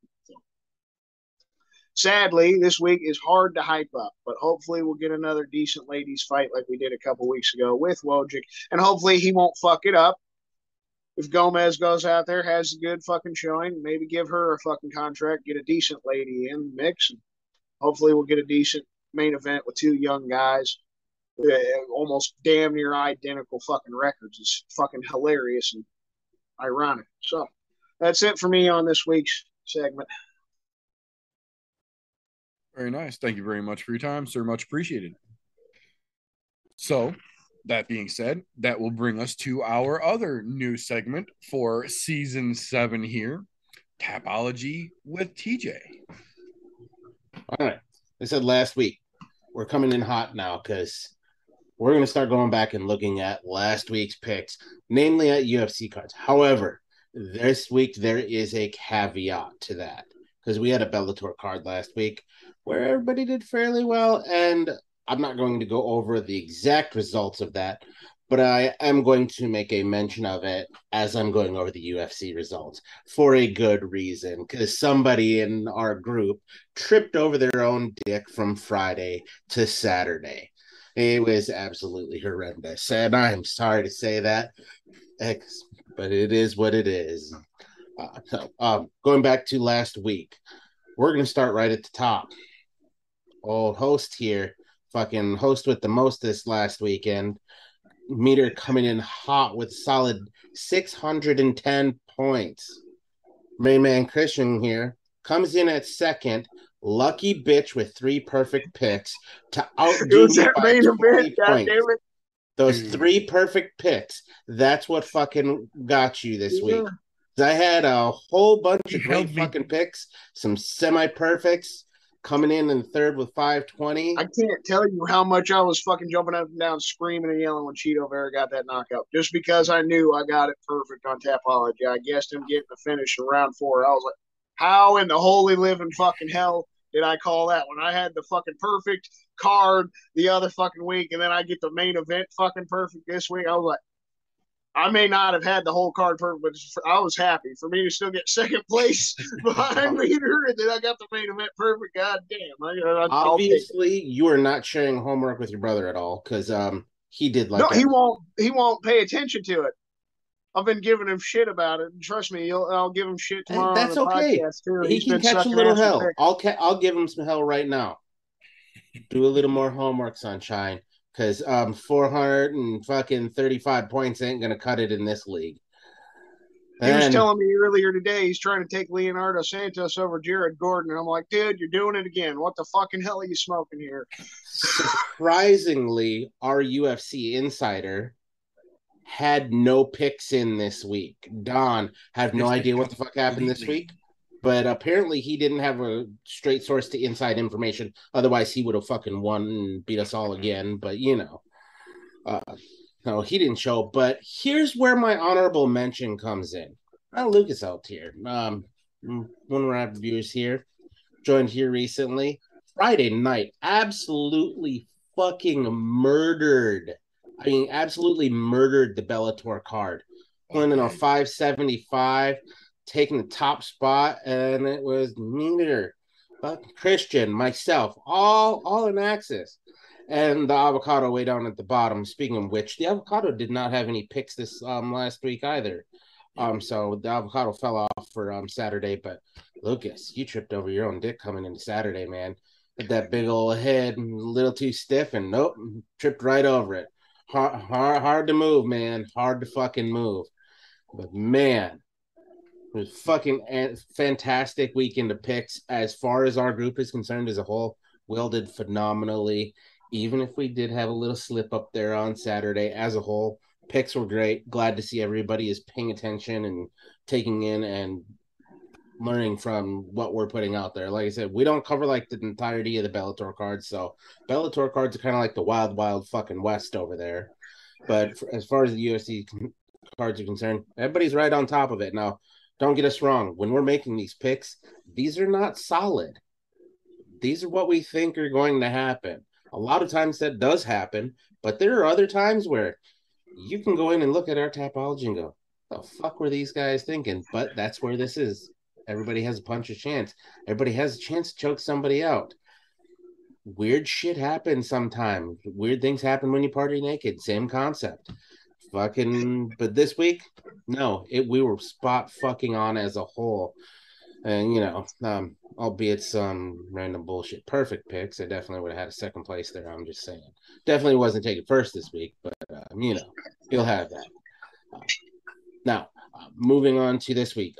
Sadly, this week is hard to hype up, but hopefully we'll get another decent ladies fight like we did a couple weeks ago with Wojcik, and hopefully he won't fuck it up. If Gomez goes out there, has a good fucking showing, maybe give her a fucking contract, get a decent lady in the mix, and hopefully we'll get a decent main event with 2 young guys, almost damn near identical fucking records. It's fucking hilarious and ironic. So that's it for me on this week's segment. Very nice. Thank you very much for your time, sir. Much appreciated. So, that being said, that will bring us to our other new segment for Season 7 here, Tapology with TJ. All right. I said last week, we're coming in hot now because we're going to start going back and looking at last week's picks, namely at UFC cards. However, this week there is a caveat to that because we had a Bellator card last week where everybody did fairly well, and I'm not going to go over the exact results of that, but I am going to make a mention of it as I'm going over the UFC results for a good reason, because somebody in our group tripped over their own dick from Friday to Saturday. It was absolutely horrendous, and I'm sorry to say that, but it is what it is. So, going back to last week, we're going to start right at the top. Old host here, fucking host with the most this last weekend. Meter coming in hot with solid 610 points. Main man Christian here comes in at second. Lucky bitch with 3 perfect picks to outdo me by 20 points. Those 3 perfect picks, that's what fucking got you this week. I had a whole bunch of great fucking picks, some semi-perfects, coming in third with 520. I can't tell you how much I was fucking jumping up and down, screaming and yelling when Cheeto Vera got that knockout. Just because I knew I got it perfect on Tapology. I guessed him getting the finish in round 4. I was like, how in the holy living fucking hell did I call that when I had the fucking perfect card the other fucking week, and then I get the main event fucking perfect this week? I was like, I may not have had the whole card perfect, but I was happy for me to still get second place behind Meter, and then I got the main event perfect. God damn! Obviously, you are not sharing homework with your brother at all because he did like. No, he won't. He won't pay attention to it. I've been giving him shit about it. Trust me, I'll give him shit tomorrow. That's on the okay. Too. He can catch a little hell. I'll give him some hell right now. Do a little more homework, sunshine. Because 435 points ain't going to cut it in this league. And he was telling me earlier today he's trying to take Leonardo Santos over Jared Gordon. And I'm like, dude, you're doing it again. What the fucking hell are you smoking here? Surprisingly, our UFC insider had no picks in this week. Don, have no idea what the fuck happened this week. But apparently he didn't have a straight source to inside information. Otherwise, he would have fucking won and beat us all again. But, you know, No, he didn't show up, but here's where my honorable mention comes in. Lucas out here. One of our viewers here joined here recently. Friday night, absolutely fucking murdered. I mean, absolutely murdered the Bellator card. Went in on 575, taking the top spot, and it was Meter, Christian, myself, all in Axis. And the avocado way down at the bottom. Speaking of which, the avocado did not have any picks this last week either. So the avocado fell off for Saturday. But Lucas, you tripped over your own dick coming into Saturday, man. With that big old head, a little too stiff, and nope, tripped right over it. Hard to move, man. Hard to fucking move. But man, it was fucking fantastic weekend of picks. As far as our group is concerned as a whole, Will did phenomenally. Even if we did have a little slip up there on Saturday, as a whole, picks were great. Glad to see everybody is paying attention and taking in and learning from what we're putting out there. Like I said, we don't cover like the entirety of the Bellator cards. So Bellator cards are kind of like the wild, wild fucking West over there. But as far as the UFC cards are concerned, everybody's right on top of it. Now, don't get us wrong. When we're making these picks, these are not solid. These are what we think are going to happen. A lot of times that does happen, but there are other times where you can go in and look at our typology and go, the fuck were these guys thinking? But that's where this is. Everybody has a punch of chance. Everybody has a chance to choke somebody out. Weird shit happens sometimes. Weird things happen when you party naked. Same concept. Fucking, but this week, no, we were spot fucking on as a whole. And, you know, albeit some random bullshit perfect picks, I definitely would have had a second place there. I'm just saying. Definitely wasn't taken first this week, but, you know, you'll have that. Now, moving on to this week.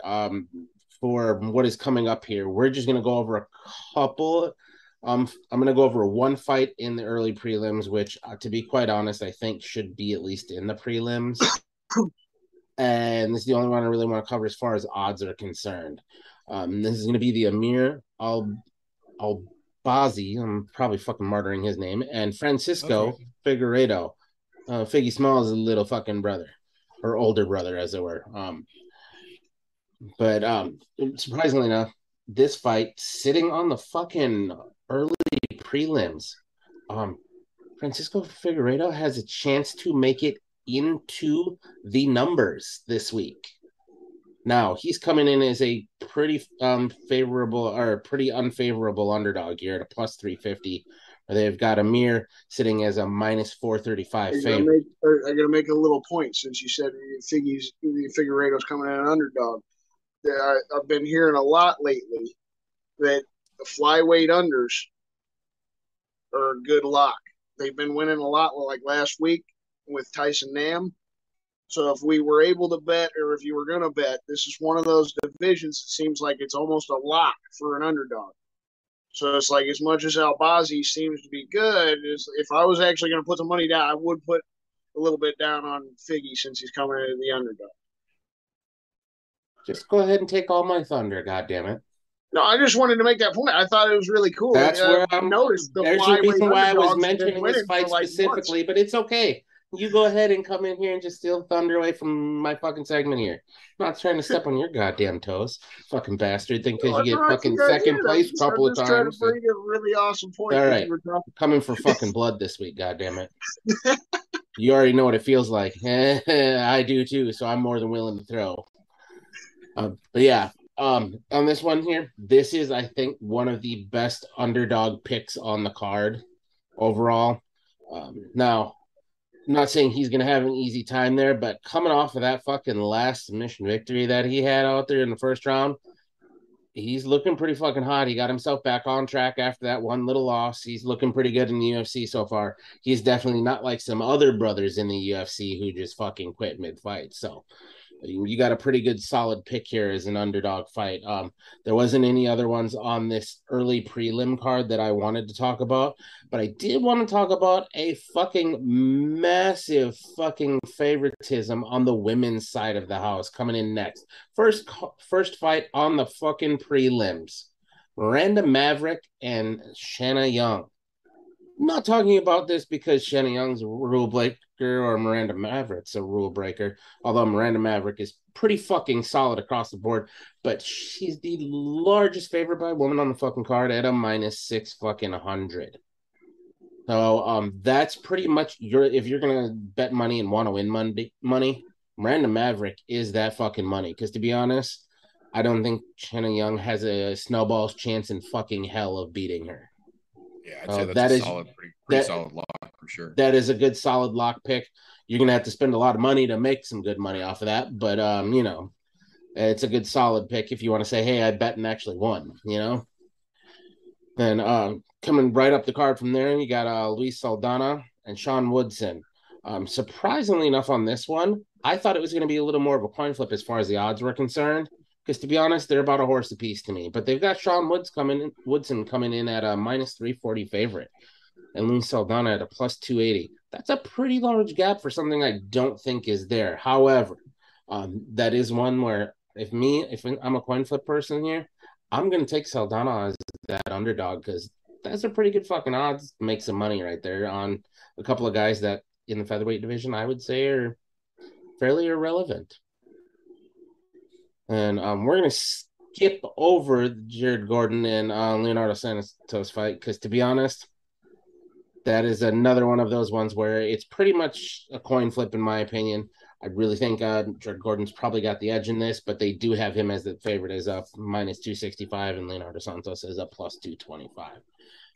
For what is coming up here, we're just going to go over a couple. I'm going to go over one fight in the early prelims, which, to be quite honest, I think should be at least in the prelims. And this is the only one I really want to cover as far as odds are concerned. This is going to be the Amir Albazi. I'm probably fucking martyring his name. And Francisco Figueiredo. Figgy Small's little fucking brother. Or older brother, as it were. But surprisingly enough, this fight, sitting on the fucking early prelims, Francisco Figueiredo has a chance to make it into the numbers this week. Now, he's coming in as a pretty favorable or pretty unfavorable underdog here at a plus 350. They've got Amir sitting as a minus 435 favorite. I'm going to make a little point since you said you think Figueiredo's coming in an underdog. I've been hearing a lot lately that the flyweight unders are a good lock. They've been winning a lot, like last week with Tyson Nam. So if we were able to bet, or if you were going to bet, this is one of those divisions that seems like it's almost a lock for an underdog. So it's like, as much as Albazi seems to be good, if I was actually going to put some money down, I would put a little bit down on Figgy since he's coming into the underdog. Just go ahead and take all my thunder, goddammit. No, I just wanted to make that point. I thought it was really cool. That's where I noticed. There's a reason why I was mentioning this fight specifically, but it's okay. You go ahead and come in here and just steal thunder away from my fucking segment here. I'm not trying to step on your goddamn toes, fucking bastard. Think because you get fucking second place a couple of times. I'm just trying to bring a really awesome point. All right, coming for fucking blood this week, goddammit. You already know what it feels like. I do too, so I'm more than willing to throw. But yeah, on this one here, this is, I think, one of the best underdog picks on the card overall. Now, I'm not saying he's going to have an easy time there, but coming off of that fucking last submission victory that he had out there in the first round, he's looking pretty fucking hot. He got himself back on track after that one little loss. He's looking pretty good in the UFC so far. He's definitely not like some other brothers in the UFC who just fucking quit mid-fight. So you got a pretty good solid pick here as an underdog fight. There wasn't any other ones on this early prelim card that I wanted to talk about, but I did want to talk about a fucking massive fucking favoritism on the women's side of the house coming in next. First fight on the fucking prelims. Miranda Maverick and Shanna Young. I'm not talking about this because Shannon Young's a rule breaker or Miranda Maverick's a rule breaker, although Miranda Maverick is pretty fucking solid across the board, but she's the largest favorite by a woman on the fucking card at a -600. So that's pretty much your, if you're going to bet money and want to win money, Miranda Maverick is that fucking money. Because to be honest, I don't think Shannon Young has a snowball's chance in fucking hell of beating her. Yeah, I'd say that's a solid lock for sure. That is a good solid lock pick. You're going to have to spend a lot of money to make some good money off of that. But, you know, it's a good solid pick if you want to say, hey, I bet and actually won, you know. Then coming right up the card from there, you got Luis Saldana and Sean Woodson. Surprisingly enough on this one, I thought it was going to be a little more of a coin flip as far as the odds were concerned. Because to be honest, they're about a horse apiece to me. But they've got Sean Woodson coming in at a -340 favorite. And Luis Saldana at a +280. That's a pretty large gap for something I don't think is there. However, that is one where if I'm a coin flip person here, I'm going to take Saldana as that underdog because that's a pretty good fucking odds to make some money right there on a couple of guys that in the featherweight division I would say are fairly irrelevant. And we're going to skip over Jared Gordon and Leonardo Santos fight because, to be honest, that is another one of those ones where it's pretty much a coin flip, in my opinion. I really think Jared Gordon's probably got the edge in this, but they do have him as the favorite as a -265 and Leonardo Santos as a +225.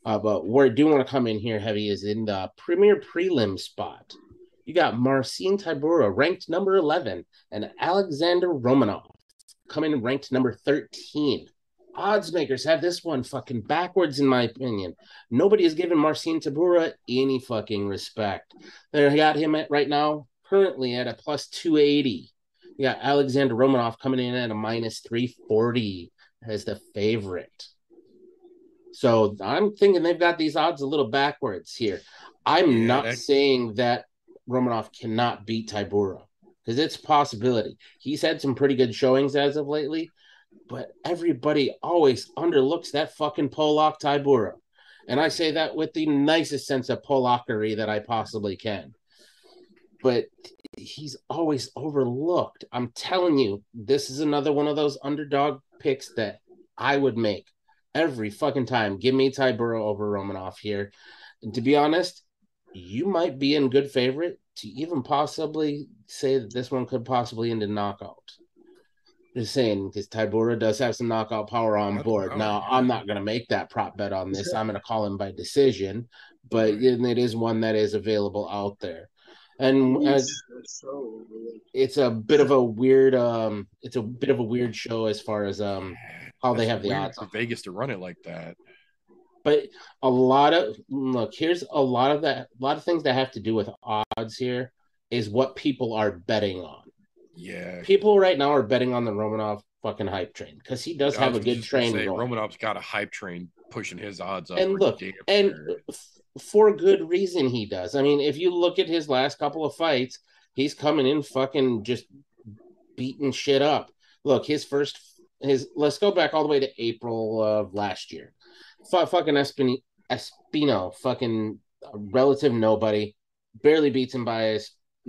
But where I do want to come in here heavy is in the premier prelim spot. You got Marcin Tybura, ranked number 11, and Alexander Romanov, come in ranked number 13. Odds makers have this one fucking backwards, in my opinion. Nobody has given Marcin Tybura any fucking respect. They got him at right now, currently at a +280. You got Alexander Romanov coming in at a -340 as the favorite. So I'm thinking they've got these odds a little backwards here. I'm not saying that Romanov cannot beat Tybura, because it's a possibility. He's had some pretty good showings as of lately, but everybody always underlooks that fucking Polak Tybura. And I say that with the nicest sense of Polackery that I possibly can. But he's always overlooked. I'm telling you, this is another one of those underdog picks that I would make every fucking time. Give me Tybura over Romanov here. And to be honest, you might be in good favorite to even possibly say that this one could possibly end in knockout. Just saying, because Tybura does have some knockout power on board. Now, I'm not going to make that prop bet on this. I'm going to call him by decision, but it is one that is available out there. And it's a bit of a weird, show as far as how they have the odds for Vegas to run it like that. But here's a lot of things that have to do with odds here is what people are betting on. Yeah. People right now are betting on the Romanov fucking hype train because he does have a good train. Romanov's got a hype train pushing his odds up. And look, for good reason he does. I mean, if you look at his last couple of fights, he's coming in fucking just beating shit up. Look, let's go back all the way to April of last year. Fucking Espino, fucking relative nobody, barely beats him by a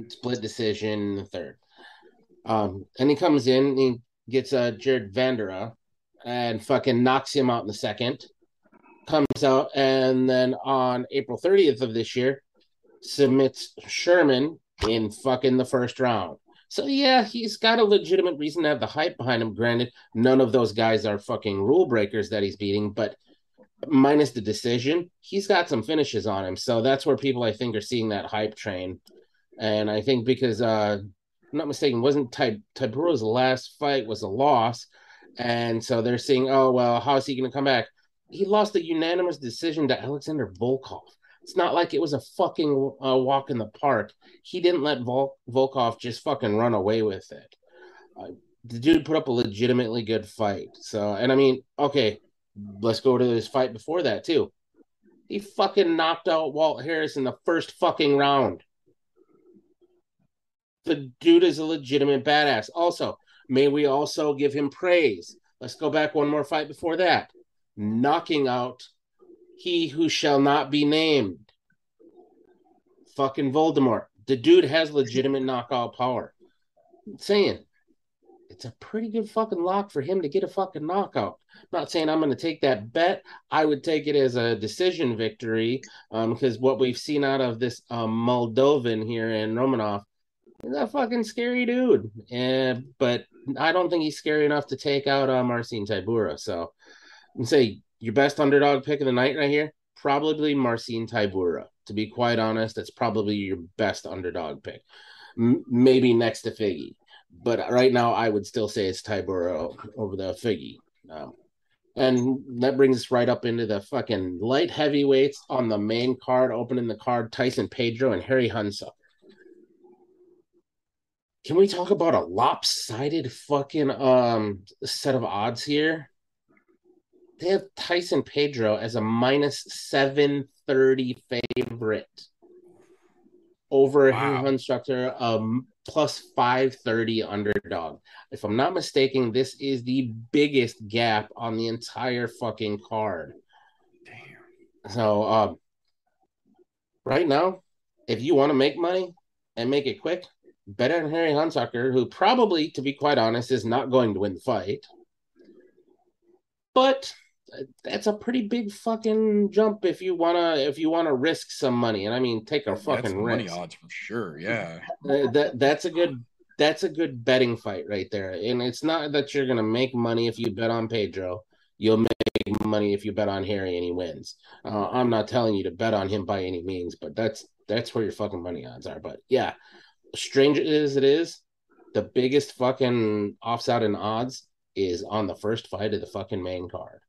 split decision in the third. And he comes in, and he gets Jared Vandera and fucking knocks him out in the second. Comes out, and then on April 30th of this year, submits Sherman in fucking the first round. So, yeah, he's got a legitimate reason to have the hype behind him. Granted, none of those guys are fucking rule breakers that he's beating, but minus the decision, he's got some finishes on him. So that's where people, I think, are seeing that hype train. And I think because, I'm not mistaken, wasn't Tybura's last fight was a loss. And so they're seeing, oh, well, how is he going to come back? He lost a unanimous decision to Alexander Volkov. It's not like it was a fucking walk in the park. He didn't let Volkov just fucking run away with it. The dude put up a legitimately good fight. So, and I mean, okay, let's go to this fight before that, too. He fucking knocked out Walt Harris in the first fucking round. The dude is a legitimate badass. Also, may we also give him praise? Let's go back one more fight before that. Knocking out he who shall not be named. fucking Voldemort. The dude has legitimate knockout power. I'm saying it's a pretty good fucking lock for him to get a fucking knockout. I'm not saying I'm going to take that bet. I would take it as a decision victory because what we've seen out of this Moldovan here in Romanov, he's a fucking scary dude. And, but I don't think he's scary enough to take out Marcin Tybura. So I'm saying your best underdog pick of the night right here, probably Marcin Tybura. To be quite honest, that's probably your best underdog pick. Maybe next to Figgy. But right now, I would still say it's Tybura over the Figgy. And that brings us right up into the fucking light heavyweights on the main card, opening the card, Tyson Pedro and Harry Hunsucker. Can we talk about a lopsided fucking set of odds here? They have Tyson Pedro as a -730 favorite over Harry Hunsucker, +530 underdog. If I'm not mistaken, this is the biggest gap on the entire fucking card. Damn. So, right now, if you want to make money and make it quick, bet on Harry Hunsucker, who probably, to be quite honest, is not going to win the fight. But that's a pretty big fucking jump if you wanna risk some money, and I mean take a fucking risk. Money odds for sure, yeah. That's a good betting fight right there, and it's not that you're gonna make money if you bet on Pedro. You'll make money if you bet on Harry and he wins. I'm not telling you to bet on him by any means, but that's where your fucking money odds are. But yeah, strange as it is, the biggest fucking offside in odds is on the first fight of the fucking main card.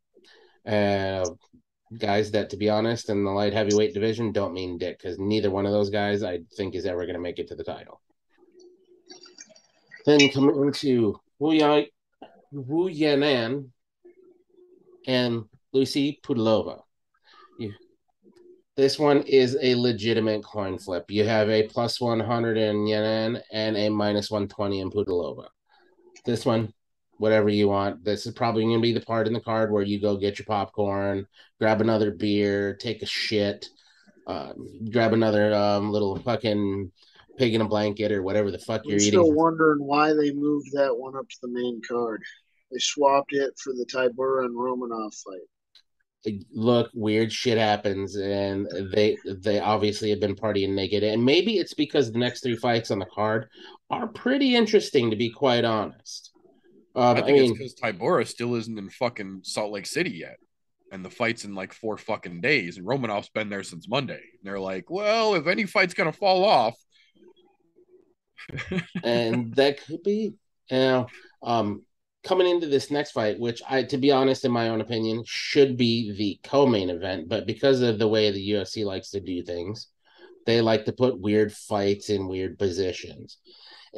Guys that, to be honest, in the light heavyweight division don't mean dick, because neither one of those guys I think is ever going to make it to the title. Then coming into Wu Yanan and Lucy Pudlova. This one is a legitimate coin flip. You have a +100 in Yanan and a -120 in Pudlova. This one, whatever you want. This is probably going to be the part in the card where you go get your popcorn, grab another beer, take a shit, grab another little fucking pig in a blanket or whatever the fuck you're eating. I'm still wondering why they moved that one up to the main card. They swapped it for the Tybura and Romanov fight. Look, weird shit happens, and they obviously have been partying naked, and maybe it's because the next three fights on the card are pretty interesting, to be quite honest. I mean, it's because Tybura still isn't in fucking Salt Lake City yet, and the fight's in like 4 fucking days, and Romanov's been there since Monday. And they're like, well, if any fight's going to fall off. And that could be. You know, coming into this next fight, which I, to be honest, in my own opinion, should be the co-main event, but because of the way the UFC likes to do things, they like to put weird fights in weird positions.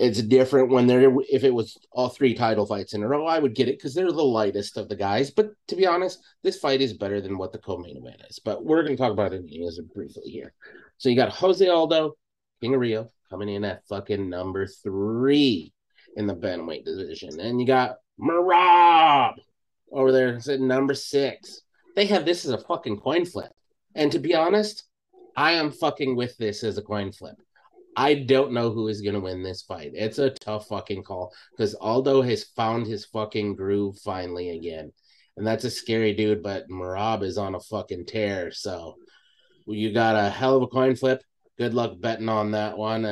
It's different when they're, if it was all 3 title fights in a row, I would get it because they're the lightest of the guys. But to be honest, this fight is better than what the co-main event is. But we're going to talk about it briefly here. So you got Jose Aldo, King of Rio, coming in at fucking #3 in the bantamweight division. And you got Merab over there at #6. They have this as a fucking coin flip. And to be honest, I am fucking with this as a coin flip. I don't know who is going to win this fight. It's a tough fucking call because Aldo has found his fucking groove finally again. And that's a scary dude, but Merab is on a fucking tear. So you got a hell of a coin flip. Good luck betting on that one.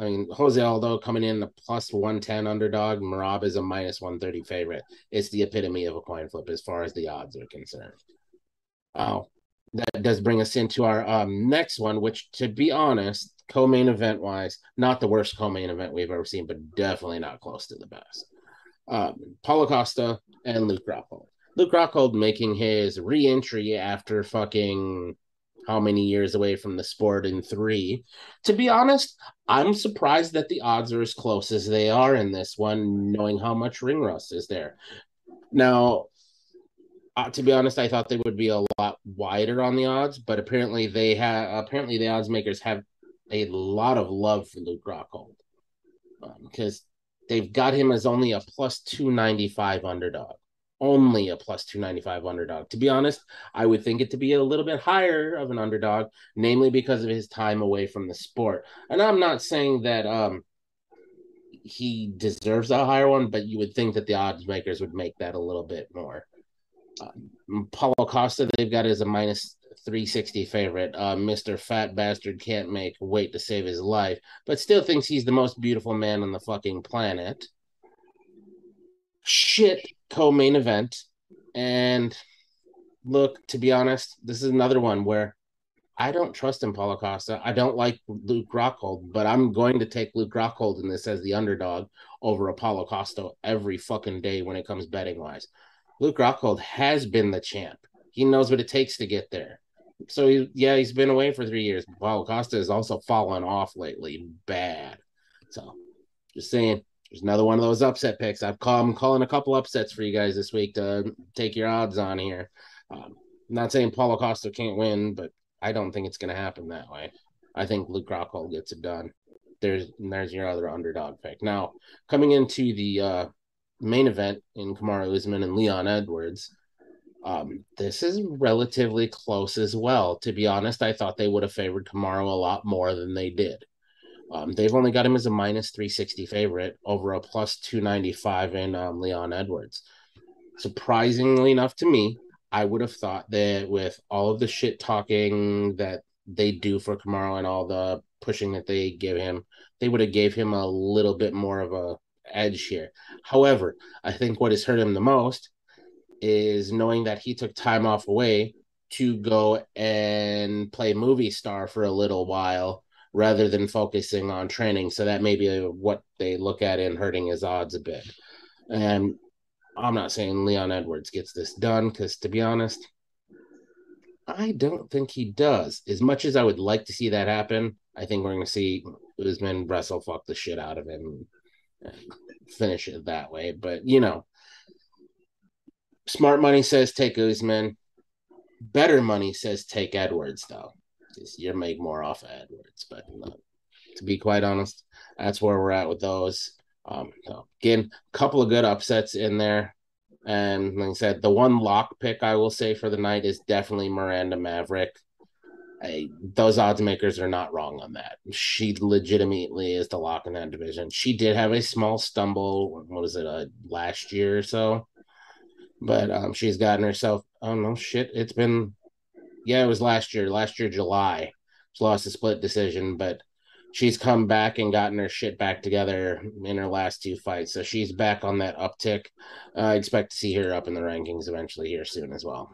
Jose Aldo coming in a +110 underdog. Merab is a -130 favorite. It's the epitome of a coin flip as far as the odds are concerned. Oh, that does bring us into our next one, which, to be honest, co-main event wise, not the worst co-main event we've ever seen, but definitely not close to the best. Paulo Costa and Luke Rockhold. Luke Rockhold making his re-entry after fucking how many years away from the sport in 3. To be honest, I'm surprised that the odds are as close as they are in this one, knowing how much ring rust is there. Now, to be honest, I thought they would be a lot wider on the odds, but apparently they have. Apparently, the odds makers have a lot of love for Luke Rockhold because they've got him as only a +295 underdog only a plus 295 underdog. To be honest, I would think it to be a little bit higher of an underdog, namely because of his time away from the sport. And I'm not saying that he deserves a higher one, but you would think that the odds makers would make that a little bit more. Paulo Costa, they've got as a minus 360 favorite. Mr. Fat Bastard can't make weight to save his life, but still thinks he's the most beautiful man on the fucking planet. Shit co-main event. And look, to be honest, this is another one where I don't trust him, Paulo Costa. I don't like Luke Rockhold, but I'm going to take Luke Rockhold in this as the underdog over Paulo Costa every fucking day when it comes betting-wise. Luke Rockhold has been the champ. He knows what it takes to get there. So, he's been away for 3 years. Paulo Costa has also fallen off lately bad. So, just saying, there's another one of those upset picks. I'm calling a couple upsets for you guys this week to take your odds on here. Not saying Paulo Costa can't win, but I don't think it's going to happen that way. I think Luke Rockhold gets it done. There's your other underdog pick. Now, coming into the main event in Kamaru Usman and Leon Edwards, this is relatively close as well. To be honest, I thought they would have favored Kamaru a lot more than they did. They've only got him as a minus 360 favorite over a plus 295 in Leon Edwards. Surprisingly enough to me, I would have thought that with all of the shit talking that they do for Kamaru and all the pushing that they give him, they would have gave him a little bit more of a edge here. However, I think what has hurt him the most is knowing that he took time off away to go and play movie star for a little while rather than focusing on training. So that may be what they look at in hurting his odds a bit. And I'm not saying Leon Edwards gets this done because, to be honest, I don't think he does. As much as I would like to see that happen, I think we're going to see Usman wrestle fuck the shit out of him and finish it that way. But, smart money says take Usman. Better money says take Edwards, though. You'll make more off of Edwards. But to be quite honest, that's where we're at with those. So again, a couple of good upsets in there. And like I said, the one lock pick I will say for the night is definitely Miranda Maverick. Those odds makers are not wrong on that. She legitimately is the lock in that division. She did have a small stumble, last year or so. But she's gotten herself, it was last year, July. She lost a split decision, but she's come back and gotten her shit back together in her last two fights. So she's back on that uptick. I expect to see her up in the rankings eventually here soon as well.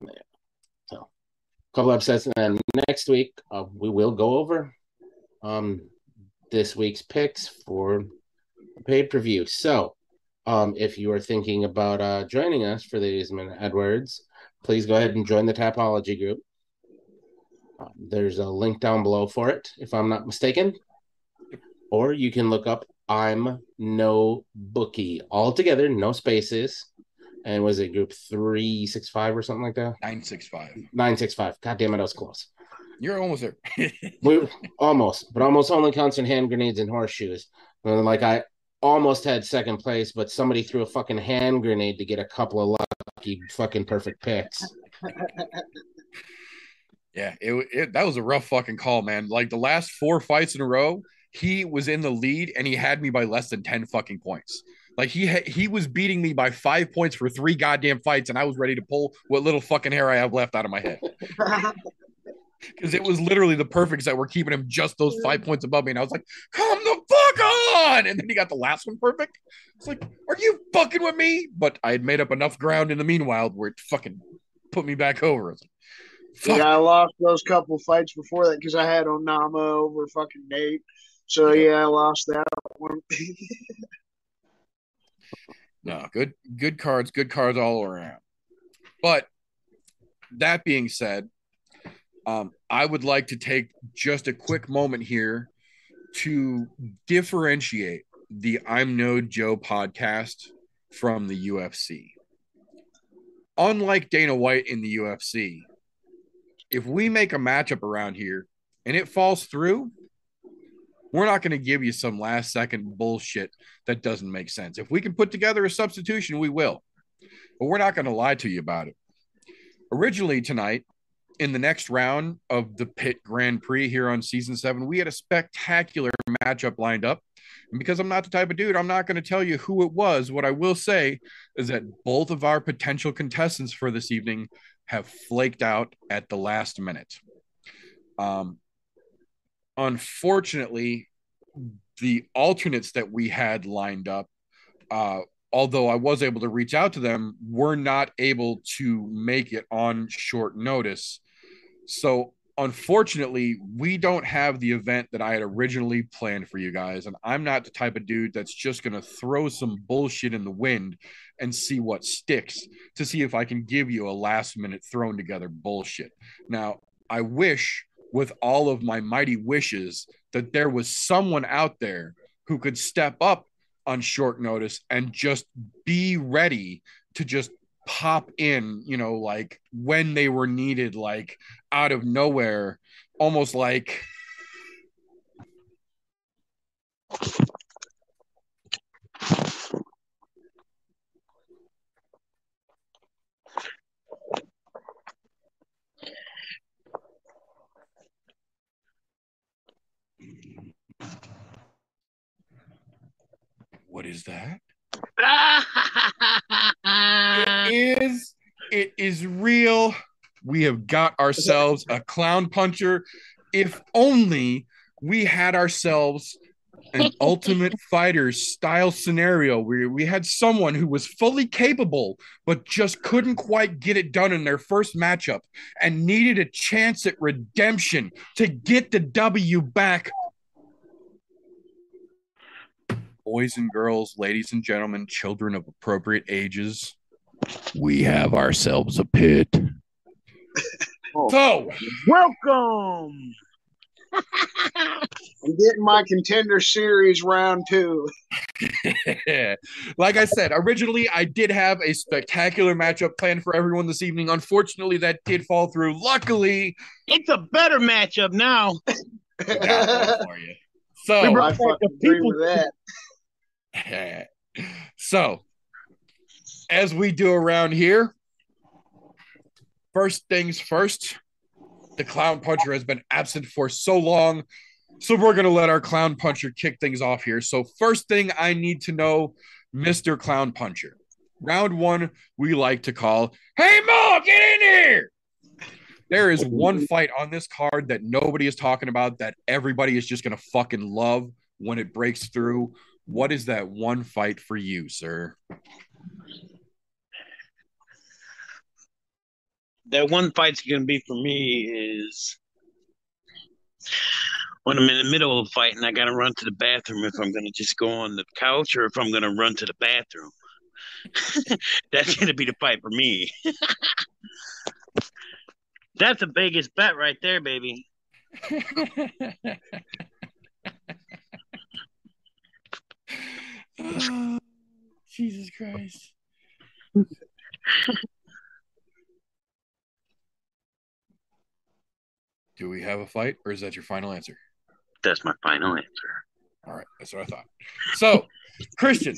Yeah. So a couple upsets. And then next week, we will go over this week's picks for the pay-per-view. So if you are thinking about joining us for the Usman Edwards, please go ahead and join the Tapology group. There's a link down below for it, if I'm not mistaken. Or you can look up I'm No Bookie. All together, no spaces. And was it group 365 or something like that? 965. God damn it, I was close. You're almost there. Almost only counts in hand grenades and horseshoes. I almost had second place, but somebody threw a fucking hand grenade to get a couple of lucky fucking perfect picks. Yeah, that was a rough fucking call, man. The last four fights in a row, he was in the lead, and he had me by less than 10 fucking points. He was beating me by 5 points for three goddamn fights, and I was ready to pull what little fucking hair I have left out of my head. Because it was literally the perfects that were keeping him just those 5 points above me. And I was like, come the fuck on! And then he got the last one perfect. It's like, are you fucking with me? But I had made up enough ground in the meanwhile where it fucking put me back over. I lost those couple fights before that because I had Onama over fucking Nate. So, I lost that one. No, good cards all around. But that being said, I would like to take just a quick moment here to differentiate the I'm No Joe podcast from the UFC. Unlike Dana White in the UFC, if we make a matchup around here and it falls through, We're not going to give you some last second bullshit that doesn't make sense. If we can put together a substitution, we will, but we're not going to lie to you about it. Originally tonight, in the next round of the Pit Grand Prix here on Season 7, we had a spectacular matchup lined up. And because I'm not the type of dude, I'm not going to tell you who it was. What I will say is that both of our potential contestants for this evening have flaked out at the last minute. Unfortunately, the alternates that we had lined up, although I was able to reach out to them, were not able to make it on short notice. So unfortunately, we don't have the event that I had originally planned for you guys. And I'm not the type of dude that's just going to throw some bullshit in the wind and see what sticks to see if I can give you a last minute thrown together bullshit. Now, I wish with all of my mighty wishes that there was someone out there who could step up on short notice and just be ready to just pop in, you know, like when they were needed, like out of nowhere, almost like what is that? It is real. We have got ourselves a clown puncher. If only we had ourselves an Ultimate Fighter style scenario where we had someone who was fully capable but just couldn't quite get it done in their first matchup and needed a chance at redemption to get the W back. Boys and girls, ladies and gentlemen, children of appropriate ages, we have ourselves a pit. So, welcome. I'm getting my Contender Series round 2. Like I said, originally I did have a spectacular matchup planned for everyone this evening. Unfortunately, that did fall through. Luckily, it's a better matchup now. We got one for you. So, I fucking agree with that. So, as we do around here, first things first, the clown puncher has been absent for so long, so we're going to let our clown puncher kick things off here. So, first thing I need to know, Mr. Clown Puncher, round 1, we like to call, hey, Mo, get in here! There is one fight on this card that nobody is talking about that everybody is just going to fucking love when it breaks through. What is that one fight for you, sir? That one fight's going to be for me is when I'm in the middle of a fight and I got to run to the bathroom, if I'm going to just go on the couch or if I'm going to run to the bathroom. That's going to be the fight for me. That's a Vegas bet right there, baby. Oh, Jesus Christ. Do we have a fight, or is that your final answer? That's my final answer. All right, that's what I thought. So, Christian,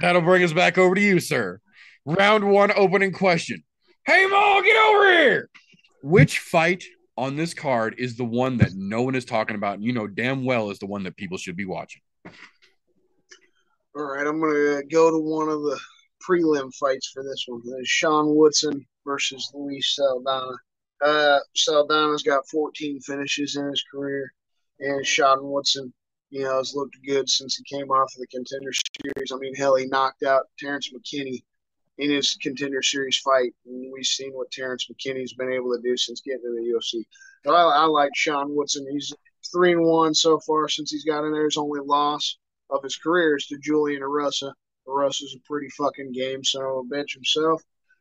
that'll bring us back over to you, sir. Round 1 opening question. Hey, Mo, get over here! Which fight on this card is the one that no one is talking about and you know damn well is the one that people should be watching? All right, I'm going to go to one of the prelim fights for this one. Sean Woodson versus Luis Saldana. Saldana's got 14 finishes in his career, and Sean Woodson, you know, has looked good since he came off of the Contender Series. I mean, hell, he knocked out Terrence McKinney in his Contender Series fight, and we've seen what Terrence McKinney's been able to do since getting to the UFC. But I like Sean Woodson. He's 3-1 so far since he's got in there. His only loss of his career is to Julian Erosa. Erosa's a pretty fucking game son of a bitch himself.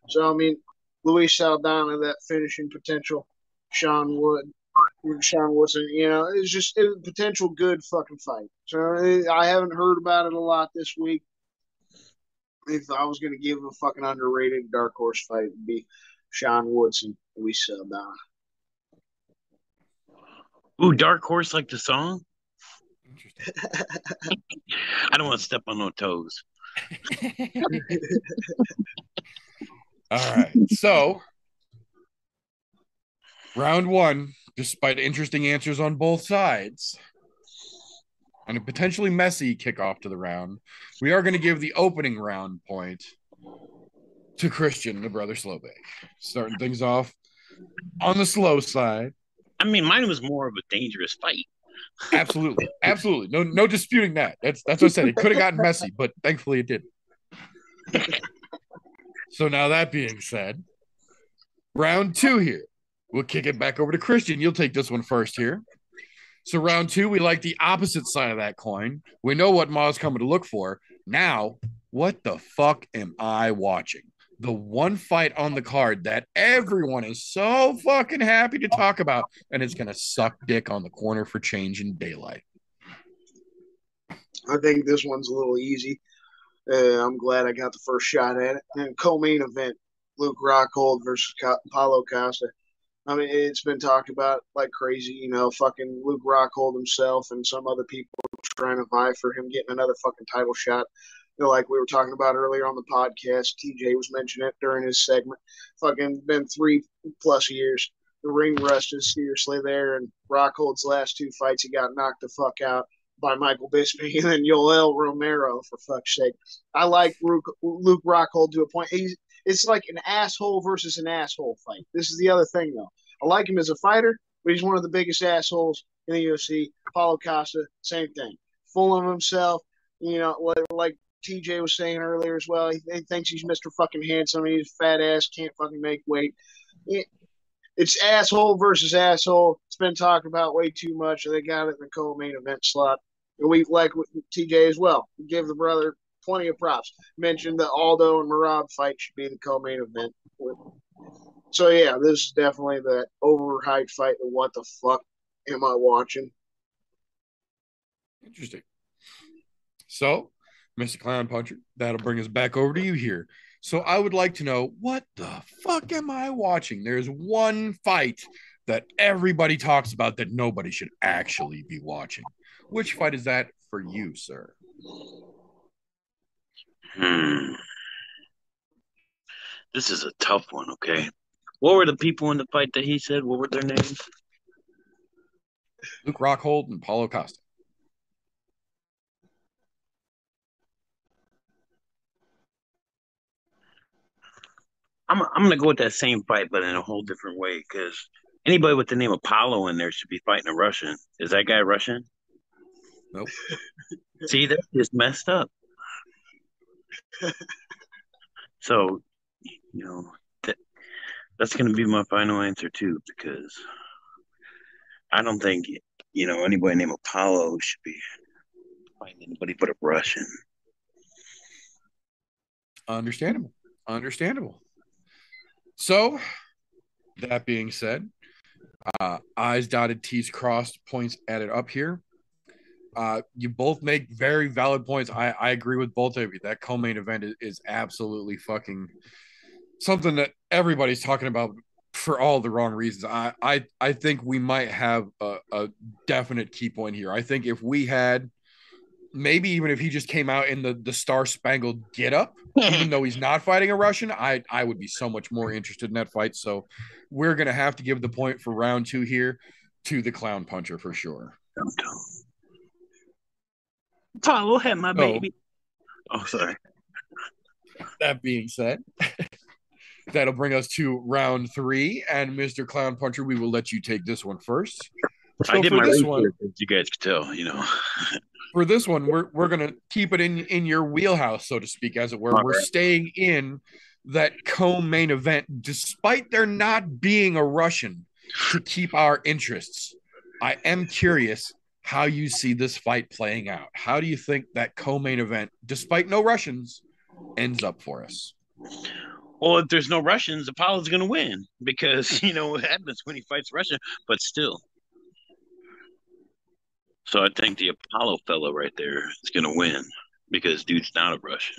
So, I mean, Luis Saldana, that finishing potential, Sean Woodson, you know, it's just a potential good fucking fight. So I haven't heard about it a lot this week. If I was going to give a fucking underrated dark horse fight, it would be Sean Woodson, Luis Saldana. Ooh, dark horse like the song? Interesting. I don't want to step on no toes. All right. So round one, despite interesting answers on both sides and a potentially messy kickoff to the round, we are going to give the opening round point to Christian, the brother Slowbake. Starting things off on the slow side. I mean, mine was more of a dangerous fight. Absolutely. Absolutely. No disputing that. That's what I said. It could have gotten messy, but thankfully it didn't. So now that being said, round two here. We'll kick it back over to Christian. You'll take this one first here. So round two, we like the opposite side of that coin. We know what Ma's coming to look for. Now, what the fuck am I watching? The one fight on the card that everyone is so fucking happy to talk about, and it's going to suck dick on the corner for change in daylight. I think this one's a little easy. I'm glad I got the first shot at it. And co-main event, Luke Rockhold versus Paulo Costa. I mean, it's been talked about like crazy, you know, fucking Luke Rockhold himself and some other people trying to vie for him getting another fucking title shot. You know, like we were talking about earlier on the podcast, TJ was mentioning it during his segment. Fucking been 3+ years. The ring rust is seriously there, and Rockhold's last two fights, he got knocked the fuck out by Michael Bisping and then Yoel Romero, for fuck's sake. I like Luke Rockhold to a point. It's like an asshole versus an asshole fight. This is the other thing, though. I like him as a fighter, but he's one of the biggest assholes in the UFC. Paulo Costa, same thing. Full of himself, you know, like TJ was saying earlier as well. He thinks he's Mr. fucking Handsome. He's a fat ass, can't fucking make weight. It's asshole versus asshole. It's been talked about way too much. They got it in the co-main event slot. And we like TJ as well. We give the brother plenty of props. Mentioned the Aldo and Merab fight should be the co-main event. So, yeah, this is definitely that overhyped fight. What the fuck am I watching? Interesting. So, Mr. Clown Puncher, that'll bring us back over to you here. So I would like to know, what the fuck am I watching? There's one fight that everybody talks about that nobody should actually be watching. Which fight is that for you, sir? This is a tough one, okay? What were the people in the fight that he said? What were their names? Luke Rockhold and Paulo Costa. I'm going to go with that same fight, but in a whole different way, because anybody with the name Apollo in there should be fighting a Russian. Is that guy Russian? Nope. See, that's just messed up. So, you know, that's going to be my final answer, too, because I don't think, you know, anybody named Apollo should be fighting anybody but a Russian. Understandable. So, that being said, I's dotted, T's crossed, points added up here. You both make very valid points. I agree with both of you. That co-main event is absolutely fucking something that everybody's talking about for all the wrong reasons. I think we might have a definite key point here. I think if we had, maybe even if he just came out in the star-spangled get-up, even though he's not fighting a Russian, I would be so much more interested in that fight. So we're going to have to give the point for round two here to the Clown Puncher for sure. Paulo had my baby. Oh, sorry. That being said, that'll bring us to round three. And Mr. Clown Puncher, we will let you take this one first. So I did my research, as you guys could tell, you know. For this one, we're gonna keep it in your wheelhouse, so to speak, as it were. All we're right. Staying in that co-main event, despite there not being a Russian, to keep our interests. I am curious how you see this fight playing out. How do you think that co-main event, despite no Russians, ends up for us? Well, if there's no Russians, Apollo's gonna win because you know what happens when he fights Russia, but still. So I think the Apollo fellow right there is going to win because dude's not a Russian.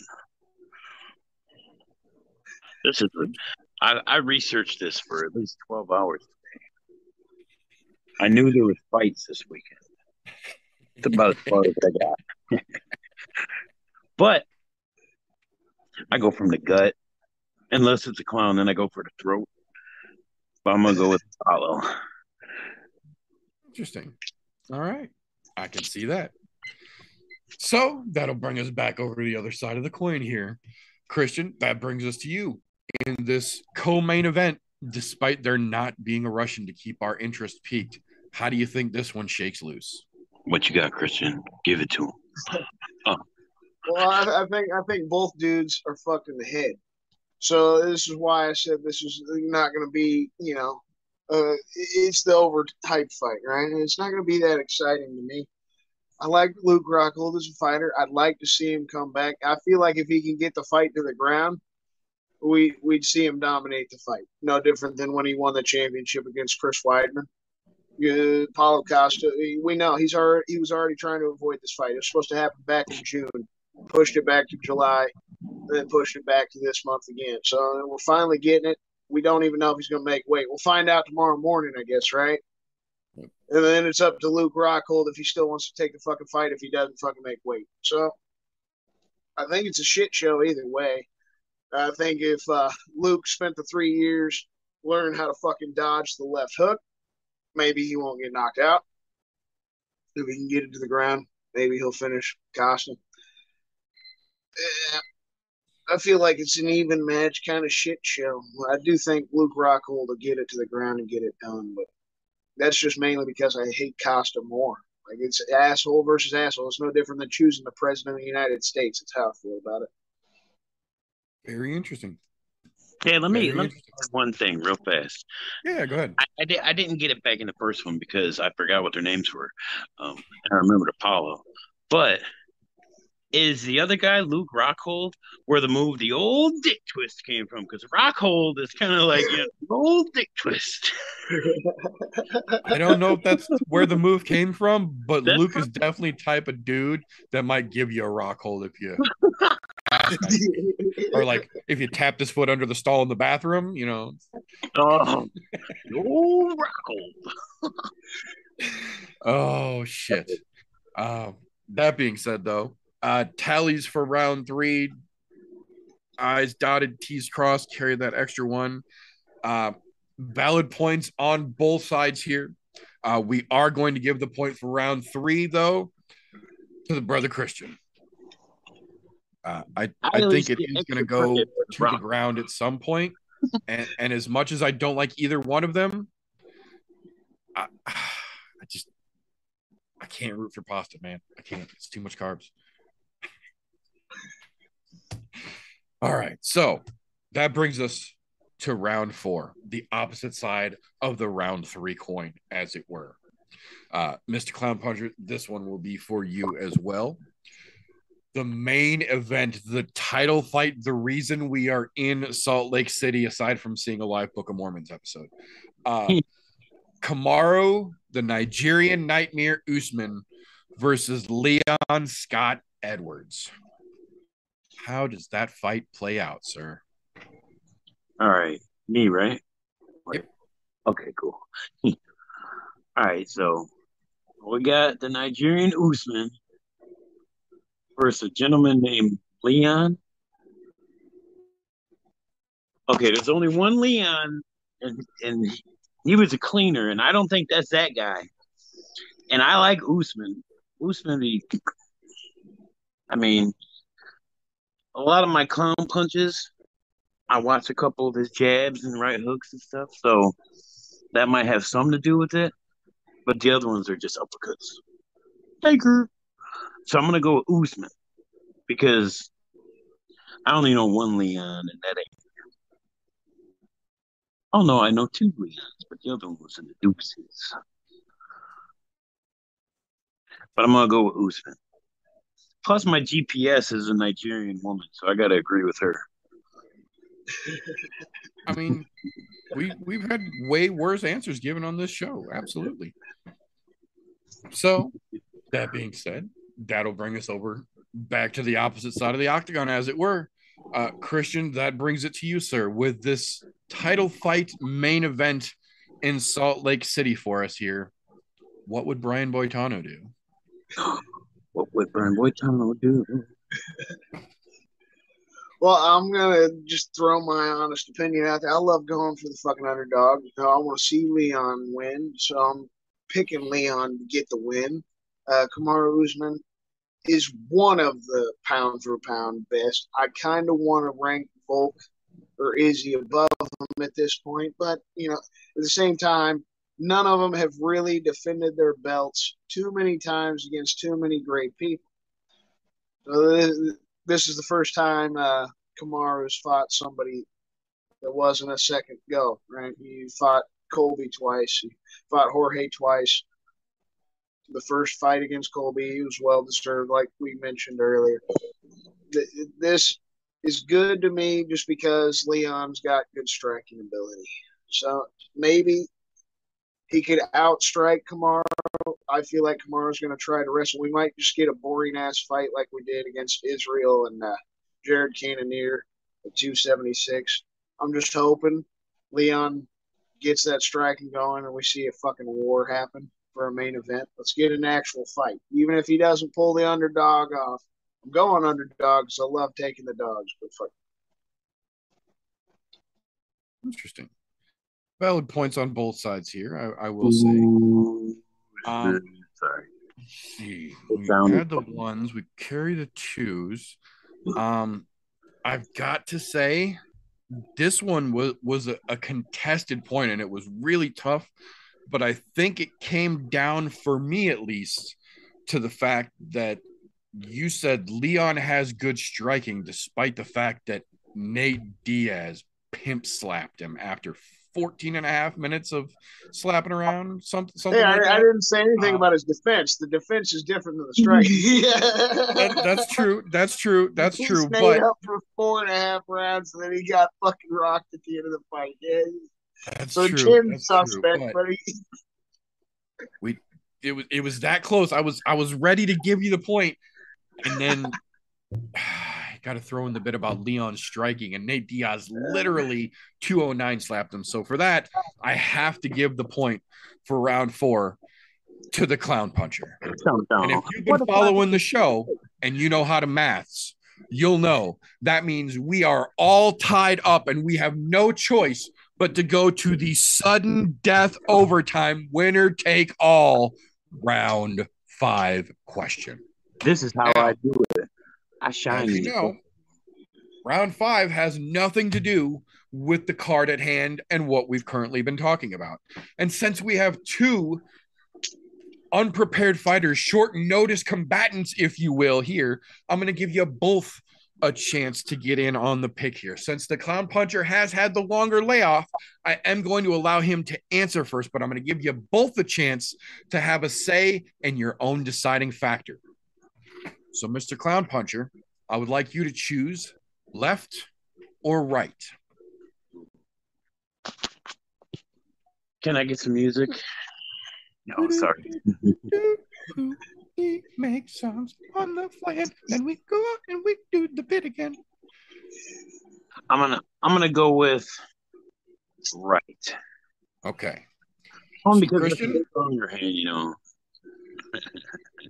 This is I researched this for at least 12 hours today. I knew there was fights this weekend. the most photos I got. But I go from the gut. Unless it's a clown, then I go for the throat. But I'm going to go with follow. Interesting. All right. I can see that. So that'll bring us back over to the other side of the coin here. Christian, that brings us to you. In this co-main event, despite there not being a Russian to keep our interest peaked, how do you think this one shakes loose? What you got, Christian? Give it to him. Oh. Well, I think both dudes are fucked in the head. So this is why I said this is not going to be, you know, it's the overhyped fight, right? And it's not going to be that exciting to me. I like Luke Rockhold as a fighter. I'd like to see him come back. I feel like if he can get the fight to the ground, we'd see him dominate the fight. No different than when he won the championship against Chris Weidman. Paulo Costa, we know he was already trying to avoid this fight. It was supposed to happen back in June. Pushed it back to July, then pushed it back to this month again. So we're finally getting it. We don't even know if he's going to make weight. We'll find out tomorrow morning, I guess, right? And then it's up to Luke Rockhold if he still wants to take the fucking fight, if he doesn't fucking make weight. So I think it's a shit show either way. I think if Luke spent the 3 years learning how to fucking dodge the left hook, maybe he won't get knocked out. If he can get it to the ground, maybe he'll finish Costa. I feel like it's an even match kind of shit show. I do think Luke Rockhold will get it to the ground and get it done, but that's just mainly because I hate Costa more. Like, it's asshole versus asshole. It's no different than choosing the president of the United States. It's how I feel about it. Very interesting. Yeah, let me say one thing real fast. Yeah, go ahead. I didn't get it back in the first one because I forgot what their names were. I remembered Apollo, but. Is the other guy, Luke Rockhold, where the move, the old dick twist came from? Because Rockhold is kind of like, you know, the old dick twist. I don't know if that's where the move came from, but that's Luke is definitely type of dude that might give you a Rockhold if you or like if you tapped his foot under the stall in the bathroom, you know. Old Rockhold. Oh, shit. That being said, though, tallies for round three. I's dotted, T's crossed, carry that extra one. Valid points on both sides here. We are going to give the point for round three, though, to the brother Christian. I think it is going to go to the ground at some point. and as much as I don't like either one of them, I can't root for pasta, man. I can't. It's too much carbs. All right, so that brings us to round four, the opposite side of the round three coin, as it were. Mr. Clown Puncher, this one will be for you as well. The main event, the title fight, the reason we are in Salt Lake City, aside from seeing a live Book of Mormons episode. Kamaru, the Nigerian Nightmare Usman versus Leon Scott Edwards. How does that fight play out, sir? All right. Me, right? Yep. Okay, cool. All right, so we got the Nigerian Usman versus a gentleman named Leon. Okay, there's only one Leon, and he was a cleaner, and I don't think that's that guy. And I like Usman. A lot of my clown punches, I watch a couple of his jabs and right hooks and stuff, so that might have something to do with it. But the other ones are just uppercuts. Taker. So I'm going to go with Usman because I only know one Leon, and that ain't him. Oh, no, I know two Leons, but the other one was in the deuces. But I'm going to go with Usman. Plus, my GPS is a Nigerian woman, so I got to agree with her. I mean, we've had way worse answers given on this show. Absolutely. So, that being said, that'll bring us over back to the opposite side of the octagon, as it were. Christian, that brings it to you, sir, with this title fight main event in Salt Lake City for us here. What would Brian Boitano do? What would Burn Boy Tunnel do? Well, I'm gonna just throw my honest opinion out there. I love going for the fucking underdog. I want to see Leon win, so I'm picking Leon to get the win. Kamaru Usman is one of the pound for pound best. I kind of want to rank Volk or Izzy above him at this point, but you know, at the same time, none of them have really defended their belts too many times against too many great people. So this is the first time Kamaru's fought somebody that wasn't a second go, right? He fought Colby twice. He fought Jorge twice. The first fight against Colby, he was well-deserved, like we mentioned earlier. This is good to me just because Leon's got good striking ability. So maybe he could outstrike Kamaru. I feel like Kamaru's going to try to wrestle. We might just get a boring-ass fight like we did against Israel and Jared Cannonier at 276. I'm just hoping Leon gets that striking going and we see a fucking war happen for a main event. Let's get an actual fight. Even if he doesn't pull the underdog off, I'm going underdogs. I love taking the dogs. But fuck. Interesting. Valid points on both sides here, I will say. Sorry. Let's see. We had the ones. We carry the twos. I've got to say, this one was a contested point, and it was really tough. But I think it came down, for me at least, to the fact that you said Leon has good striking, despite the fact that Nate Diaz pimp slapped him after 14 and a half minutes of slapping around. Something like that. I didn't say anything about his defense. The defense is different than the strike. That's true. He stayed up for 4.5 rounds, and then he got fucking rocked at the end of the fight. Yeah. That's so true. That's suspect, true. It was that close. I was ready to give you the point, and then I got to throw in the bit about Leon striking, and Nate Diaz literally 209 slapped him. So for that, I have to give the point for round 4 to the clown puncher. And if you've been following the show and you know how to maths, you'll know that means we are all tied up, and we have no choice but to go to the sudden death overtime winner take all round 5 question. This is how I do it. I shine. You know, round 5 has nothing to do with the card at hand and what we've currently been talking about. And since we have 2 unprepared fighters, short notice combatants, if you will, here, I'm going to give you both a chance to get in on the pick here. Since the clown puncher has had the longer layoff, I am going to allow him to answer first, but I'm going to give you both a chance to have a say in your own deciding factor. So, Mr. Clown Puncher, I would like you to choose left or right. Can I get some music? No, sorry. We make songs on the fly, and we go out and we do the bit again. I'm gonna go with right. Okay. Because Christian, it's on your hand, you know.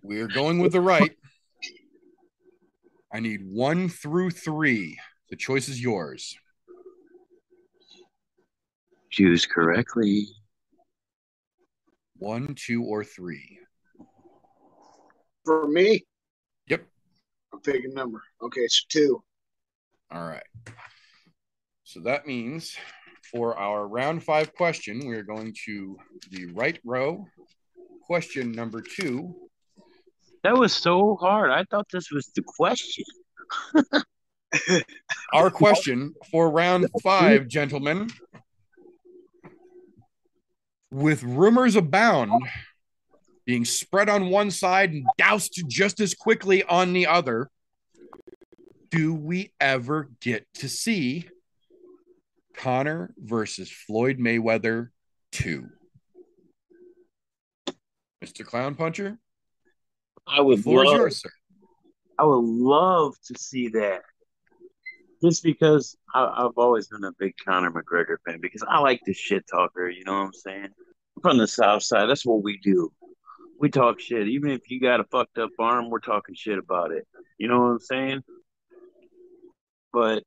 We're going with the right. I need 1 through 3. The choice is yours. Choose correctly. 1, 2, or 3. For me? Yep. I'm picking number. Okay, it's 2. All right. So that means for our round 5 question, we are going to the right row. Question number 2. That was so hard. I thought this was the question. Our question for round 5, gentlemen. With rumors abound, being spread on one side and doused just as quickly on the other, do we ever get to see Conor versus Floyd Mayweather 2? Mr. Clown Puncher? I would love to see that. Just because I've always been a big Conor McGregor fan, because I like the shit talker, you know what I'm saying? I'm from the South Side. That's what we do. we talk shit. Even if you got a fucked up arm, we're talking shit about it. You know what I'm saying? But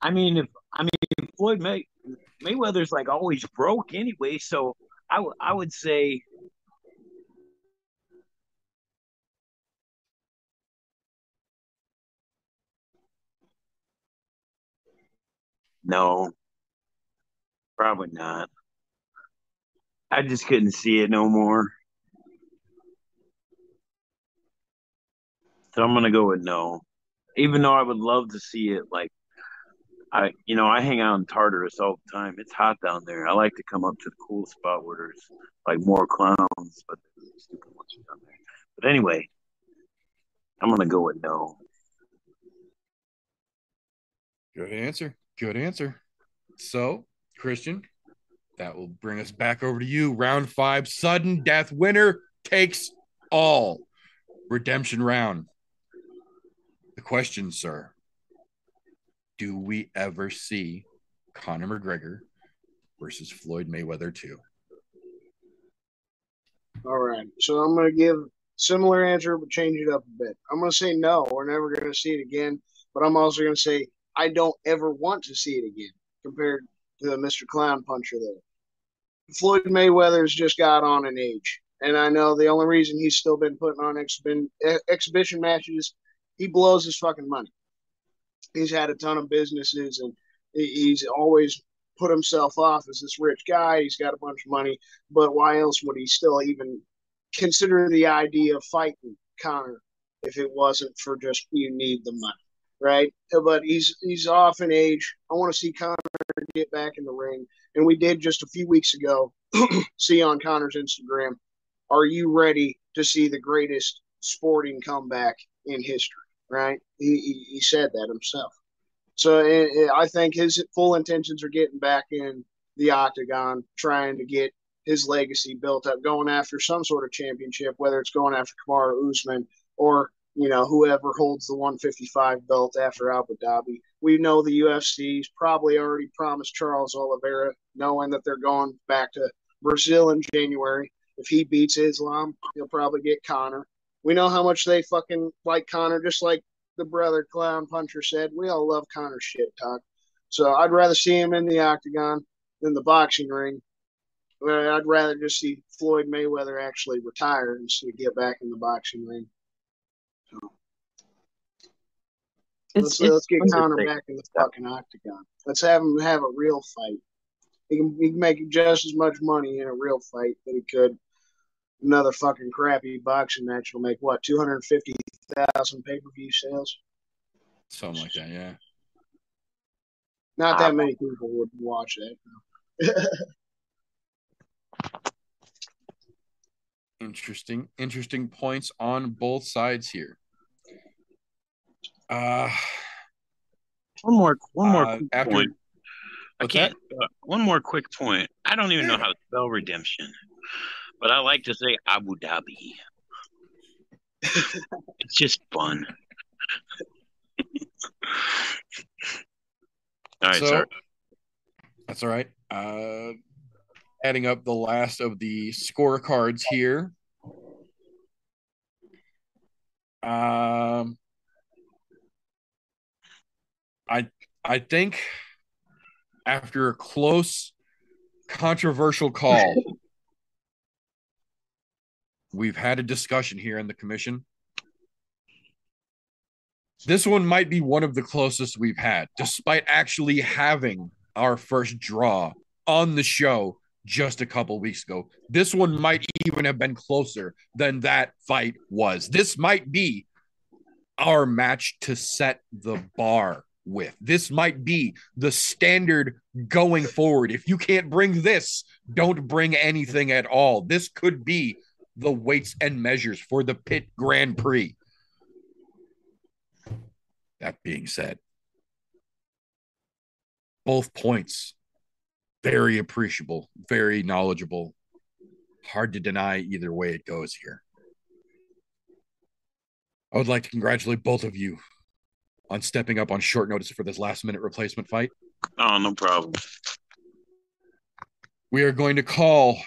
I mean, if Floyd Mayweather's like always broke anyway, so I would say no, probably not. I just couldn't see it no more, so I'm gonna go with no. Even though I would love to see it, like. I hang out in Tartarus all the time. It's hot down there. I like to come up to the cool spot where there's like more clowns, but there's stupid ones down there. But anyway, I'm gonna go with no. Good answer. Good answer. So, Christian, that will bring us back over to you. Round 5, sudden death, winner takes all. Redemption round. The question, sir. Do we ever see Conor McGregor versus Floyd Mayweather 2? All right. So I'm going to give a similar answer, but change it up a bit. I'm going to say no, we're never going to see it again. But I'm also going to say I don't ever want to see it again compared to the Mr. Clown puncher there. Floyd Mayweather's just got on in age. And I know the only reason he's still been putting on exhibition matches, he blows his fucking money. He's had a ton of businesses, and he's always put himself off as this rich guy. He's got a bunch of money, but why else would he still even consider the idea of fighting Conor if it wasn't for just you need the money, right? But he's off in age. I want to see Conor get back in the ring, and we did just a few weeks ago see on Conor's Instagram, are you ready to see the greatest sporting comeback in history? Right? He said that himself. So I think his full intentions are getting back in the octagon, trying to get his legacy built up, going after some sort of championship, whether it's going after Kamaru Usman or, whoever holds the 155 belt after Abu Dhabi. We know the UFC's probably already promised Charles Oliveira, knowing that they're going back to Brazil in January. If he beats Islam, he'll probably get Conor. We know how much they fucking like Conor, just like the brother Clown Puncher said. We all love Conor's shit talk. So I'd rather see him in the octagon than the boxing ring. I'd rather just see Floyd Mayweather actually retire and see get back in the boxing ring. So let's get Conor back in the fucking octagon. Let's have him have a real fight. He can make just as much money in a real fight that he could. Another fucking crappy boxing match will make, 250,000 pay-per-view sales? Something like that, yeah. Not that many people would watch that. Interesting points on both sides here. One more quick point. One more quick point. I don't even know how to spell redemption. But I like to say Abu Dhabi. It's just fun. All right, sir. That's all right. Adding up the last of the scorecards here. I think after a close, controversial call. We've had a discussion here in the commission. This one might be one of the closest we've had, despite actually having our first draw on the show just a couple weeks ago. This one might even have been closer than that fight was. This might be our match to set the bar with. This might be the standard going forward. If you can't bring this, don't bring anything at all. This could be the weights and measures for the Pit Grand Prix. That being said, both points, very appreciable, very knowledgeable. Hard to deny either way it goes here. I would like to congratulate both of you on stepping up on short notice for this last-minute replacement fight. Oh, no problem. We are going to call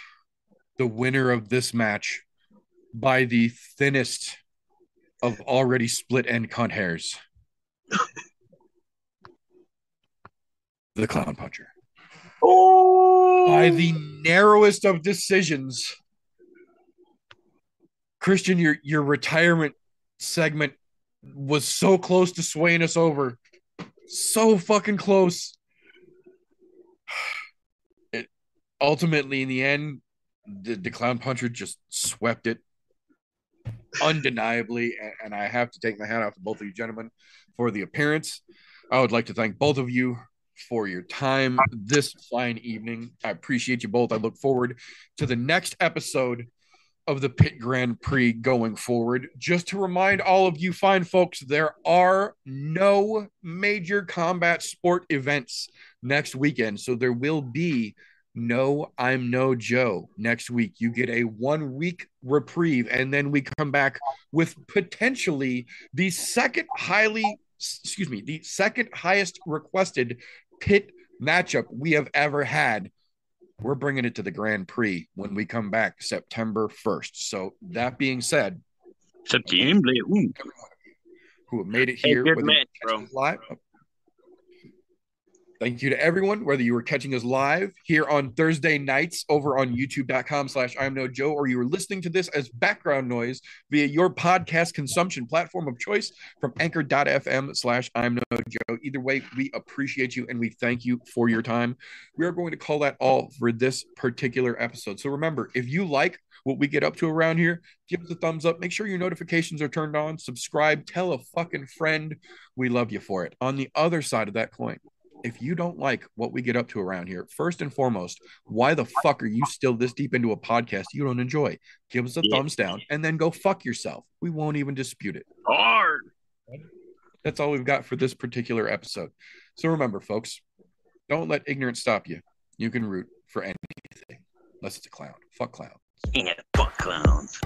the winner of this match by the thinnest of already split end cunt hairs. The Clown Puncher. Oh! By the narrowest of decisions. Christian, your retirement segment was so close to swaying us over. So fucking close. It, ultimately, in the end, the Clown Puncher just swept it undeniably, and I have to take my hat off to both of you gentlemen for the appearance. I would like to thank both of you for your time this fine evening. I appreciate you both. I look forward to the next episode of the Pit Grand Prix going forward. Just to remind all of you fine folks, there are no major combat sport events next weekend, so there will be no I'm No Joe next week. You get a 1 week reprieve, and then we come back with potentially the second highest requested pit matchup we have ever had. We're bringing it to the Grand Prix when we come back September 1st. So that being said, everyone who have made it here, hey, man, live. Thank you to everyone, whether you were catching us live here on Thursday nights over on youtube.com/IamNoJoe, or you were listening to this as background noise via your podcast consumption platform of choice from anchor.fm/IamNoJoe. Either way, we appreciate you and we thank you for your time. We are going to call that all for this particular episode. So remember, if you like what we get up to around here, give us a thumbs up. Make sure your notifications are turned on. Subscribe. Tell a fucking friend. We love you for it. On the other side of that coin, if you don't like what we get up to around here, first and foremost, why the fuck are you still this deep into a podcast you don't enjoy? Give us a thumbs down and then go fuck yourself. We won't even dispute it. Hard. That's all we've got for this particular episode. So remember, folks, don't let ignorance stop you. You can root for anything. Unless it's a clown. Fuck clowns. Yeah, fuck clowns.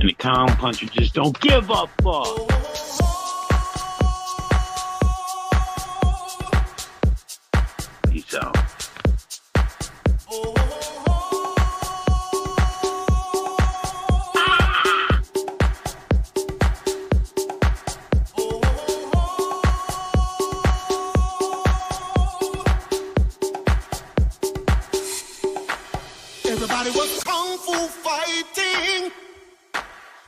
And the Clown Puncher just don't give a fuck. So everybody was kung fu fighting.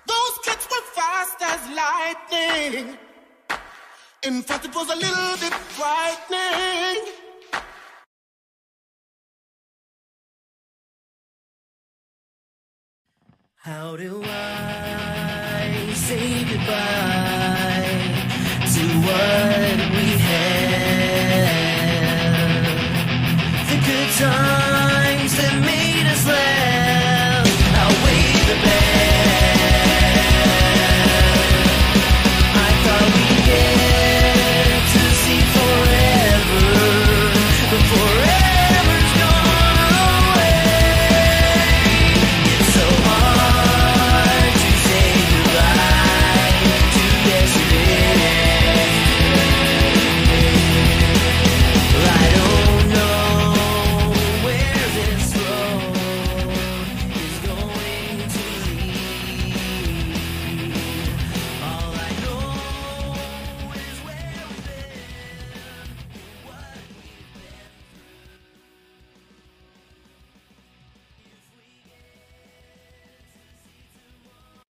Those kids were fast as lightning. In fact, it was a little bit frightening. How do I say goodbye to what we had? The good times.